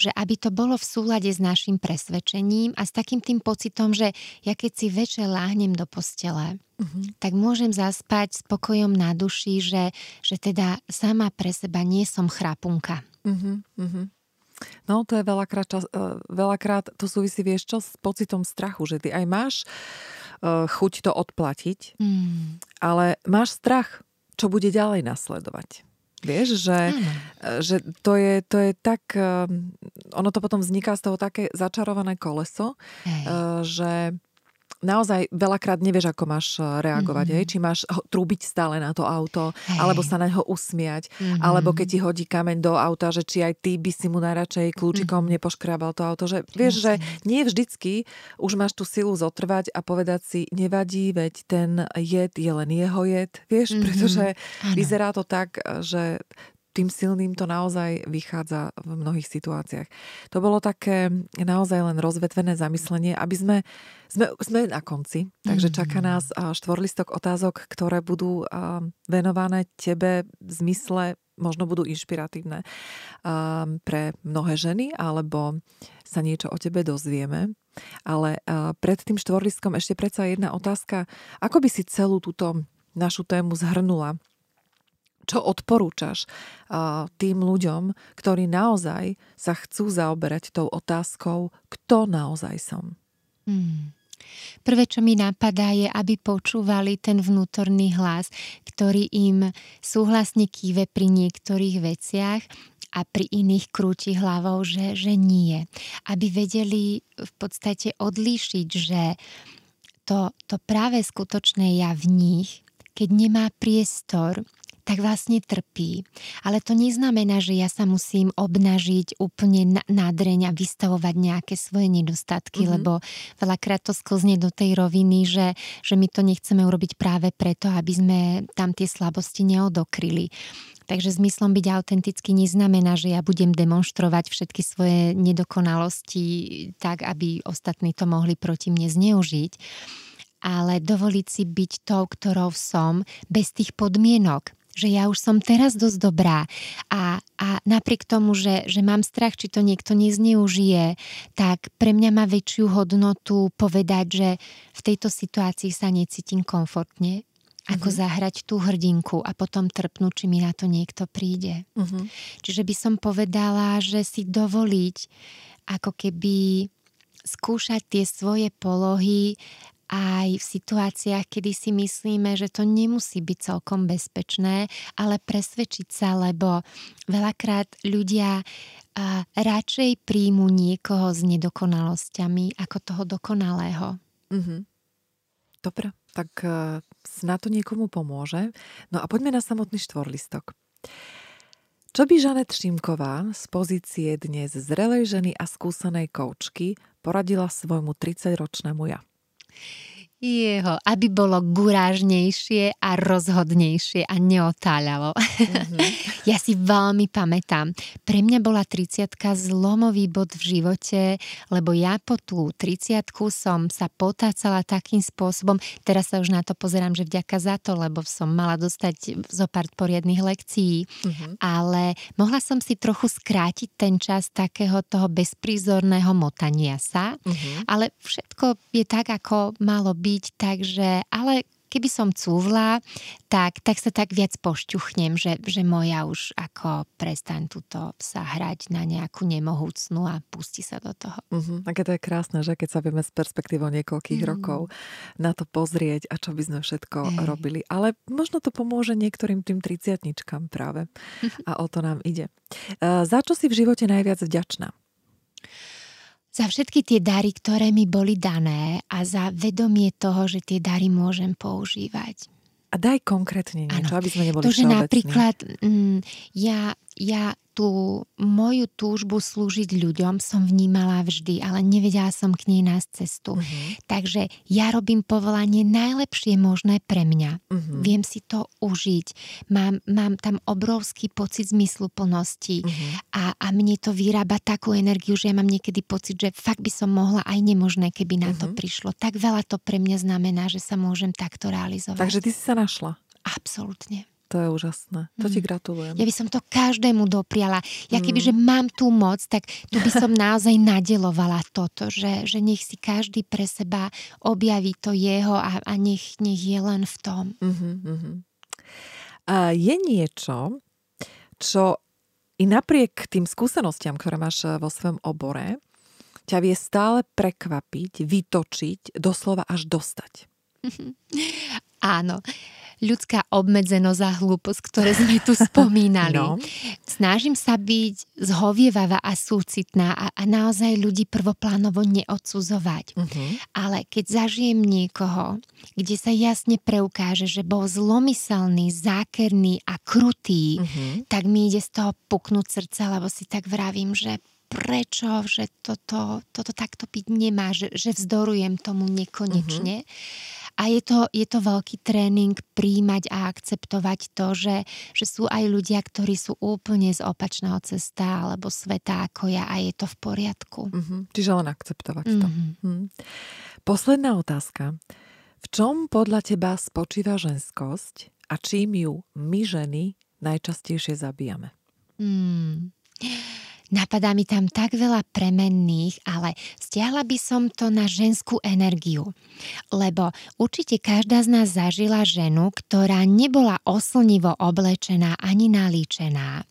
že aby to bolo v súlade s našim presvedčením a s takým tým pocitom, že ja keď si večer láhnem do postele, Uh-huh. tak môžem zaspať spokojom na duši, že, že teda sama pre seba nie som chrapunka. Uh-huh, uh-huh. No to je veľakrát, čas, veľakrát to súvisí, vieš čo, s pocitom strachu, že ty aj máš uh, chuť to odplatiť, mm. ale máš strach, čo bude ďalej nasledovať. Vieš, že, že to, je, to je tak, ono to potom vzniká z toho také začarované koleso, uh, že... Naozaj veľakrát nevieš, ako máš reagovať. Mm-hmm. Hej? Či máš trúbiť stále na to auto, hej. alebo sa na neho usmiať, mm-hmm. alebo keď ti hodí kameň do auta, že či aj ty by si mu najradšej kľúčikom mm-hmm. nepoškrábal to auto. Že, vieš, že nie vždycky už máš tú silu zotrvať a povedať si, nevadí, veď ten jed je len jeho jed. Vieš, mm-hmm. pretože ano. Vyzerá to tak, že tým silným to naozaj vychádza v mnohých situáciách. To bolo také naozaj len rozvetvené zamyslenie, aby sme, sme, sme na konci, takže čaká nás štvorlistok otázok, ktoré budú venované tebe v zmysle, možno budú inšpiratívne pre mnohé ženy, alebo sa niečo o tebe dozvieme. Ale pred tým štvorlistkom ešte predsa jedna otázka. Ako by si celú túto našu tému zhrnula? Čo odporúčaš uh, tým ľuďom, ktorí naozaj sa chcú zaoberať tou otázkou, kto naozaj som? Hmm. Prvé, čo mi napadá, je, aby počúvali ten vnútorný hlas, ktorý im súhlasne kýve pri niektorých veciach a pri iných krúti hlavou, že, že nie. Aby vedeli v podstate odlíšiť, že to, to práve skutočné ja v nich, keď nemá priestor tak vlastne trpí. Ale to neznamená, že ja sa musím obnažiť úplne nádreň a vystavovať nejaké svoje nedostatky, mm-hmm. lebo veľakrát to sklzne do tej roviny, že, že my to nechceme urobiť práve preto, aby sme tam tie slabosti neodokryli. Takže zmyslom byť autentický neznamená, že ja budem demonštrovať všetky svoje nedokonalosti tak, aby ostatní to mohli proti mne zneužiť. Ale dovoliť si byť tou, ktorou som, bez tých podmienok. Že ja už som teraz dosť dobrá a, a napriek tomu, že, že mám strach, či to niekto nezneužije, tak pre mňa má väčšiu hodnotu povedať, že v tejto situácii sa necítim komfortne. Ako uh-huh. zahrať tú hrdinku a potom trpnúť, či mi na to niekto príde. Uh-huh. Čiže by som povedala, že si dovoliť ako keby skúšať tie svoje polohy aj v situáciách, kedy si myslíme, že to nemusí byť celkom bezpečné, ale presvedčiť sa, lebo veľakrát ľudia uh, radšej príjmu niekoho s nedokonalosťami ako toho dokonalého. Mhm. Dobre, tak uh, na to niekomu pomôže. No a poďme na samotný štvorlistok. Čo by Žanet Šimková z pozície dnes zrelej ženy a skúsenej koučky poradila svojmu tridsaťročnému ja? Jeho, aby bolo gurážnejšie a rozhodnejšie a neotáľalo. Mm-hmm. Ja si veľmi pamätám. Pre mňa bola tridsiatka zlomový bod v živote, lebo ja po tú tridsiatku som sa potácala takým spôsobom, teraz sa už na to pozerám, že vďaka za to, lebo som mala dostať zo pár poriadnych lekcií, mm-hmm. ale mohla som si trochu skrátiť ten čas takého toho bezprízorného motania sa, mm-hmm. ale všetko je tak, ako malo byť. byť, takže, ale keby som cúvla, tak, tak sa tak viac pošťuchnem, že, že moja už ako prestaň túto sa hrať na nejakú nemohúcnu a pustí sa do toho. Uh-huh. Aké to je krásne, že keď sa vieme s perspektívou niekoľkých uh-huh. rokov na to pozrieť a čo by sme všetko hey. robili. Ale možno to pomôže niektorým tým tridsiatničkám práve a o to nám ide. Uh, za čo si v živote najviac vďačná? Za všetky tie dary, ktoré mi boli dané a za vedomie toho, že tie dary môžem používať. A daj konkrétne niečo, ano. Aby sme neboli všeobecní. To, že napríklad mm, ja, ja tú moju túžbu slúžiť ľuďom som vnímala vždy, ale nevedela som k nej nájsť cestu. Uh-huh. Takže ja robím povolanie najlepšie možné pre mňa. Uh-huh. Viem si to užiť. Mám, mám tam obrovský pocit zmysluplnosti uh-huh. a, a mne to vyrába takú energiu, že ja mám niekedy pocit, že fakt by som mohla aj nemožné, keby na uh-huh. to prišlo. Tak veľa to pre mňa znamená, že sa môžem takto realizovať. Takže ty si sa našla. Absolútne. To je úžasné. To ti gratulujem. Ja by som to každému dopriala. Ja kebyže mám tú moc, tak tu by som naozaj nadelovala toto, že, že nech si každý pre seba objaví to jeho a, a nech, nech je len v tom. Uh-huh, uh-huh. A je niečo, čo i napriek tým skúsenostiam, ktoré máš vo svojom obore, ťa vie stále prekvapiť, vytočiť, doslova až dostať. Uh-huh. Áno. Ľudská obmedzenosť a hlúposť, ktoré sme tu spomínali. No. Snažím sa byť zhovievavá a súcitná a, a naozaj ľudí prvoplánovo neodsudzovať. Uh-huh. Ale keď zažijem niekoho, kde sa jasne preukáže, že bol zlomyselný, zákerný a krutý, uh-huh. tak mi ide z toho puknúť srdca, lebo si tak vravím, že prečo, že toto, toto takto byť nemá, že, že vzdorujem tomu nekonečne. Uh-huh. A je to, je to veľký tréning príjmať a akceptovať to, že, že sú aj ľudia, ktorí sú úplne z opačného cesta alebo sveta ako ja a je to v poriadku. Mm-hmm. Čiže len akceptovať mm-hmm. to. Mm. Posledná otázka. V čom podľa teba spočíva ženskosť a čím ju my ženy najčastejšie zabíjame? Mm. Napadá mi tam tak veľa premenných, ale stiahla by som to na ženskú energiu. Lebo určite každá z nás zažila ženu, ktorá nebola oslnivo oblečená ani nalíčená,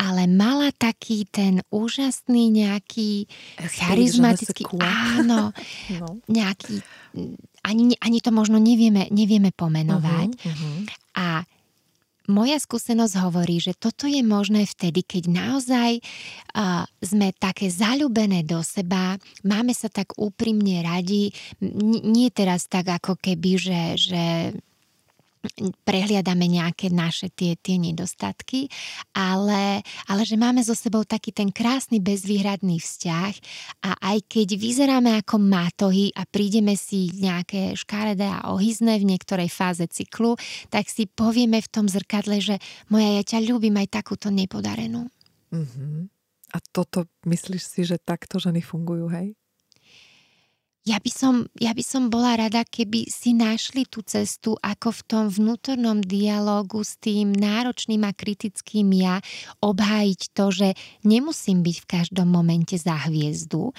ale mala taký ten úžasný nejaký charizmatický, áno, no. nejaký, ani, ani to možno nevieme, nevieme pomenovať. Uh-huh, uh-huh. A moja skúsenosť hovorí, že toto je možné vtedy, keď naozaj uh, sme také zaľúbené do seba, máme sa tak úprimne radi, N- nie teraz tak ako keby, že, že prehliadame nejaké naše tie, tie nedostatky, ale, ale že máme so sebou taký ten krásny bezvýhradný vzťah a aj keď vyzeráme ako mátohy a prídeme si nejaké škaredé a ohyzné v niektorej fáze cyklu, tak si povieme v tom zrkadle, že moja, ja ťa ľúbim aj takúto nepodarenú. Uh-huh. A toto, myslíš si, že takto ženy fungujú, hej? Ja by som, ja by som bola rada, keby si našli tú cestu, ako v tom vnútornom dialógu s tým náročným a kritickým ja obhájiť to, že nemusím byť v každom momente za hviezdu.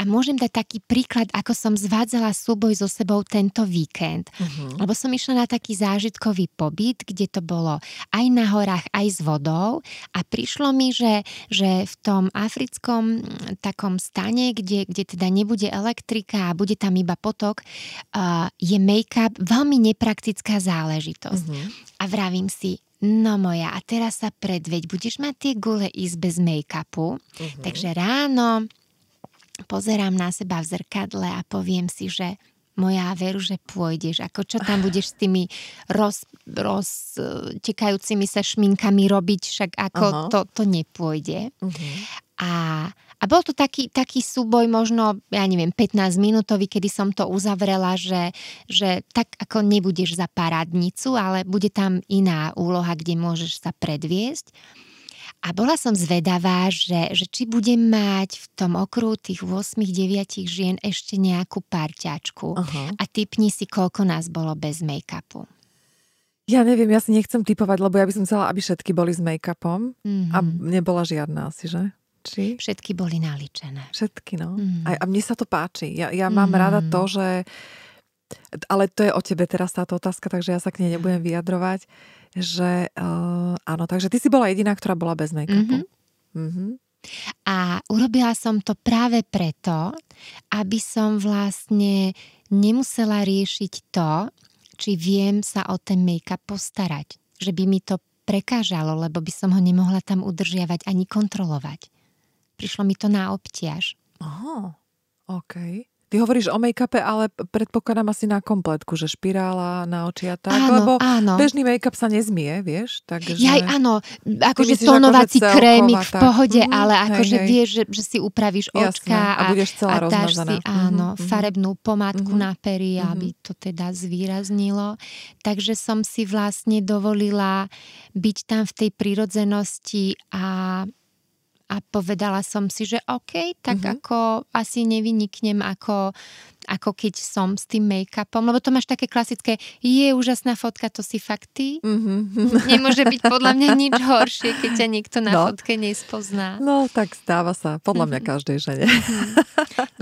A môžem dať taký príklad, ako som zvádzala súboj so sebou tento víkend. Uh-huh. Lebo som išla na taký zážitkový pobyt, kde to bolo aj na horách, aj s vodou. A prišlo mi, že, že v tom africkom takom stane, kde, kde teda nebude elektrika, a bude tam iba potok, uh, je make-up veľmi nepraktická záležitosť. Uh-huh. A vravím si, no moja, a teraz sa predveď, budeš mať tie gule ísť bez make-upu. Uh-huh. Takže ráno pozerám na seba v zrkadle a poviem si, že moja, veru, že pôjdeš. Ako čo tam budeš s tými roztekajúcimi roz, sa šminkami robiť, však ako uh-huh. to, to nepôjde. Uh-huh. A A bol to taký, taký súboj možno, ja neviem, pätnásťminútový, kedy som to uzavrela, že, že tak ako nebudeš za parádnicu, ale bude tam iná úloha, kde môžeš sa predviesť. A bola som zvedavá, že, že či budem mať v tom okruhu tých osem deväť žien ešte nejakú parťačku. Uh-huh. A tipni si, koľko nás bolo bez make-upu. Ja neviem, ja si nechcem tipovať, lebo ja by som chcela, aby všetky boli s make-upom. Uh-huh. A nebola žiadna asi, že? Či? Všetky boli naličené. Všetky, no. Mm. A, a mne sa to páči. Ja, ja mám mm. rada to, že... Ale to je o tebe teraz táto otázka, takže ja sa k nej nebudem vyjadrovať, že uh, áno, takže ty si bola jediná, ktorá bola bez make-upu. Mm-hmm. Mm-hmm. A urobila som to práve preto, aby som vlastne nemusela riešiť to, či viem sa o ten make-up postarať. Že by mi to prekážalo, lebo by som ho nemohla tam udržiavať ani kontrolovať. Prišlo mi to na obťaž. Aha, okej. Okay. Ty hovoríš o make-upe, ale predpokladám asi na kompletku, že špirála na oči a tak, áno, lebo áno. Bežný make-up sa nezmie, vieš? Takže... Jaj, áno, akože tónovací akože krémik v pohode, mm, ale akože vieš, že, že si upravíš jasné, očka a, a budeš celá a dáš si, áno, mm-hmm. farebnú pomádku mm-hmm. na peri, aby to teda zvýraznilo. Takže som si vlastne dovolila byť tam v tej prírodzenosti a... A povedala som si, že OK, tak uh-huh. ako asi nevyniknem ako, ako keď som s tým make-upom. Lebo to máš také klasické, je úžasná fotka, to si fakt ty. Uh-huh. Nemôže byť podľa mňa nič horšie, keď ťa niekto na no. fotke nespozná. No tak stáva sa, podľa mňa každej žene. Uh-huh.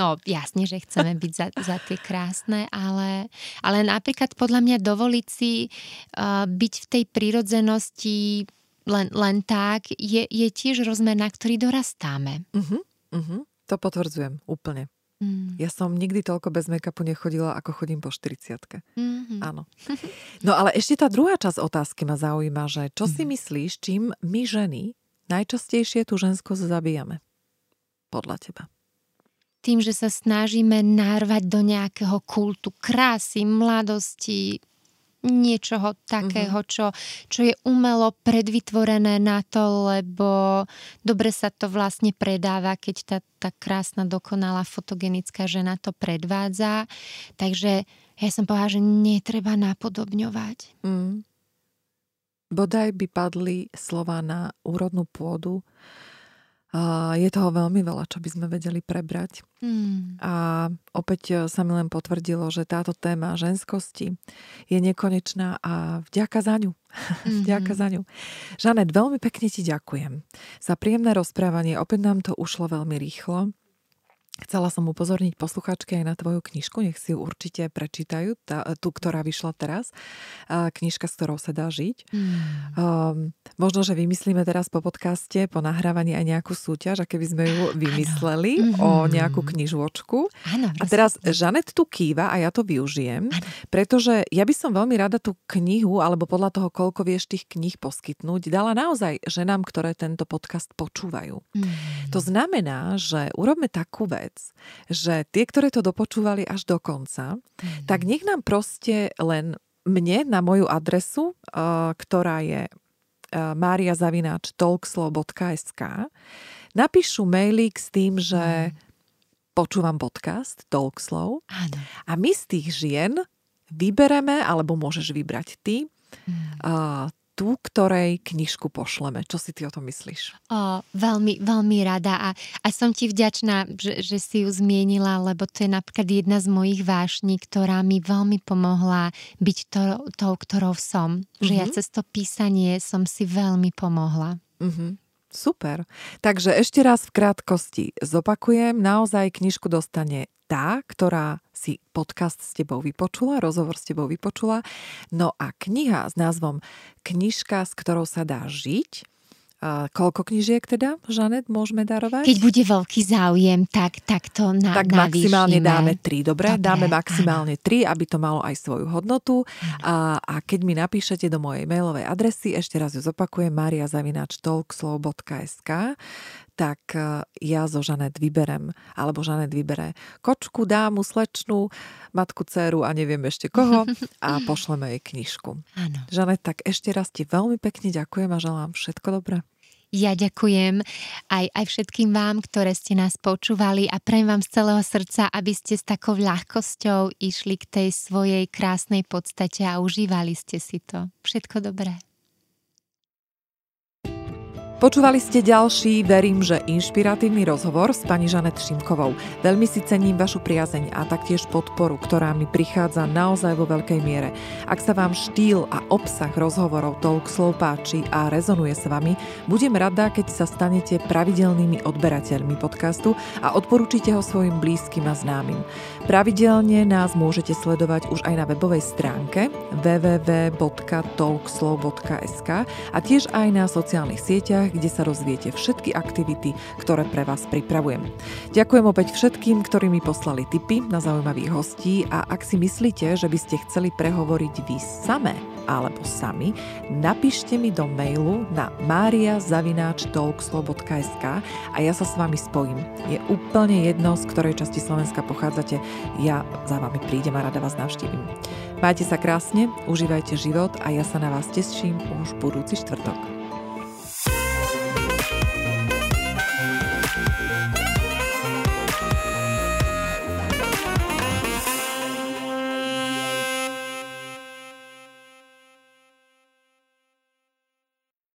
No jasne, že chceme byť za, za tie krásne, ale, ale napríklad podľa mňa dovoliť si uh, byť v tej prírodzenosti Len, len tak, je, je tiež rozmer, na ktorý dorastáme. Uh-huh, uh-huh, to potvrdzujem, úplne. Mm. Ja som nikdy toľko bez make-upu nechodila, ako chodím po štyridsiatke. Mm-hmm. Áno. No ale ešte tá druhá časť otázky ma zaujíma, že čo mm. si myslíš, čím my ženy najčastejšie tú ženskosť zabíjame? Podľa teba. Tým, že sa snažíme narvať do nejakého kultu krásy, mladosti, niečoho takého, mm-hmm. čo, čo je umelo predvytvorené na to, lebo dobre sa to vlastne predáva, keď tá, tá krásna, dokonalá fotogenická žena to predvádza. Takže ja som povedala, že netreba napodobňovať. Mm. Bodaj by padli slova na úrodnú pôdu. Uh, je toho veľmi veľa, čo by sme vedeli prebrať. Mm. A opäť sa mi len potvrdilo, že táto téma ženskosti je nekonečná a vďaka za ňu. Mm-hmm. Vďaka za ňu. Žanet, veľmi pekne ti ďakujem za príjemné rozprávanie. Opäť nám to ušlo veľmi rýchlo. Chcela som upozorniť poslucháčky aj na tvoju knižku, nech si ju určite prečítajú, tá, tú, ktorá vyšla teraz. Knižka, s ktorou sa dá žiť. Mm. Um, možno, že vymyslíme teraz po podcaste, po nahrávaní aj nejakú súťaž, a keby sme ju vymysleli ano. o nejakú knižočku. Ano, a teraz Žanet tu kýva a ja to využijem, ano. pretože ja by som veľmi rada tú knihu, alebo podľa toho, koľko vieš tých kníh poskytnúť, dala naozaj ženám, ktoré tento podcast počúvajú. Mm. To znamená, že urobme takú vec, že tie, ktoré to dopočúvali až do konca, mm. tak nech nám proste len mne na moju adresu, ktorá je maria zavináč talkslow bodka es ká, napíšu mailík s tým, že počúvam podcast TalkSlow a my z tých žien vybereme, alebo môžeš vybrať ty, mm. tú, ktorej knižku pošleme. Čo si ty o tom myslíš? O, veľmi, veľmi rada a, a som ti vďačná, že, že si ju zmienila, lebo to je napríklad jedna z mojich vášní, ktorá mi veľmi pomohla byť to, tou, ktorou som. Mm-hmm. Že ja cez to písanie som si veľmi pomohla. Mhm. Super. Takže ešte raz v krátkosti zopakujem. Naozaj knižku dostane tá, ktorá si podcast s tebou vypočula, rozhovor s tebou vypočula. No a kniha s názvom Knižka, s ktorou sa dá žiť. Uh, koľko knižiek teda, Žanet, môžeme darovať? Keď bude veľký záujem, tak, tak to na, tak navýšime. Tak maximálne dáme tri, dobre? dobre dáme maximálne tri, aby to malo aj svoju hodnotu. A, a keď mi napíšete do mojej mailovej adresy, ešte raz ju zopakujem, maria zavináč talkslow bodka es ká, tak ja zo Žanet vyberem, alebo Žanet vybere kočku, dámu, slečnú, matku, dceru a neviem ešte koho a pošleme jej knižku. Áno. Žanet, tak ešte raz ti veľmi pekne ďakujem a želám všetko dobré. Ja ďakujem aj, aj všetkým vám, ktoré ste nás počúvali a prajem vám z celého srdca, aby ste s takou ľahkosťou išli k tej svojej krásnej podstate a užívali ste si to. Všetko dobré. Počúvali ste ďalší, verím, že inšpiratívny rozhovor s pani Žanet Šimkovou. Veľmi si cením vašu priazeň a taktiež podporu, ktorá mi prichádza naozaj vo veľkej miere. Ak sa vám štýl a obsah rozhovorov TalkSlow páči a rezonuje s vami, budem rada, keď sa stanete pravidelnými odberateľmi podcastu a odporúčite ho svojim blízkym a známym. Pravidelne nás môžete sledovať už aj na webovej stránke w w w bodka talkslow bodka es ká a tiež aj na sociálnych sieťach, kde sa rozviete všetky aktivity, ktoré pre vás pripravujem. Ďakujem opäť všetkým, ktorí mi poslali tipy na zaujímavých hostí a ak si myslíte, že by ste chceli prehovoriť vy samé alebo sami, napíšte mi do mailu na maria zavináč talkslow bodka es ká a ja sa s vami spojím. Je úplne jedno, z ktorej časti Slovenska pochádzate, ja za vami prídem a rada vás navštívim. Majte sa krásne, užívajte život a ja sa na vás teším už budúci štvrtok.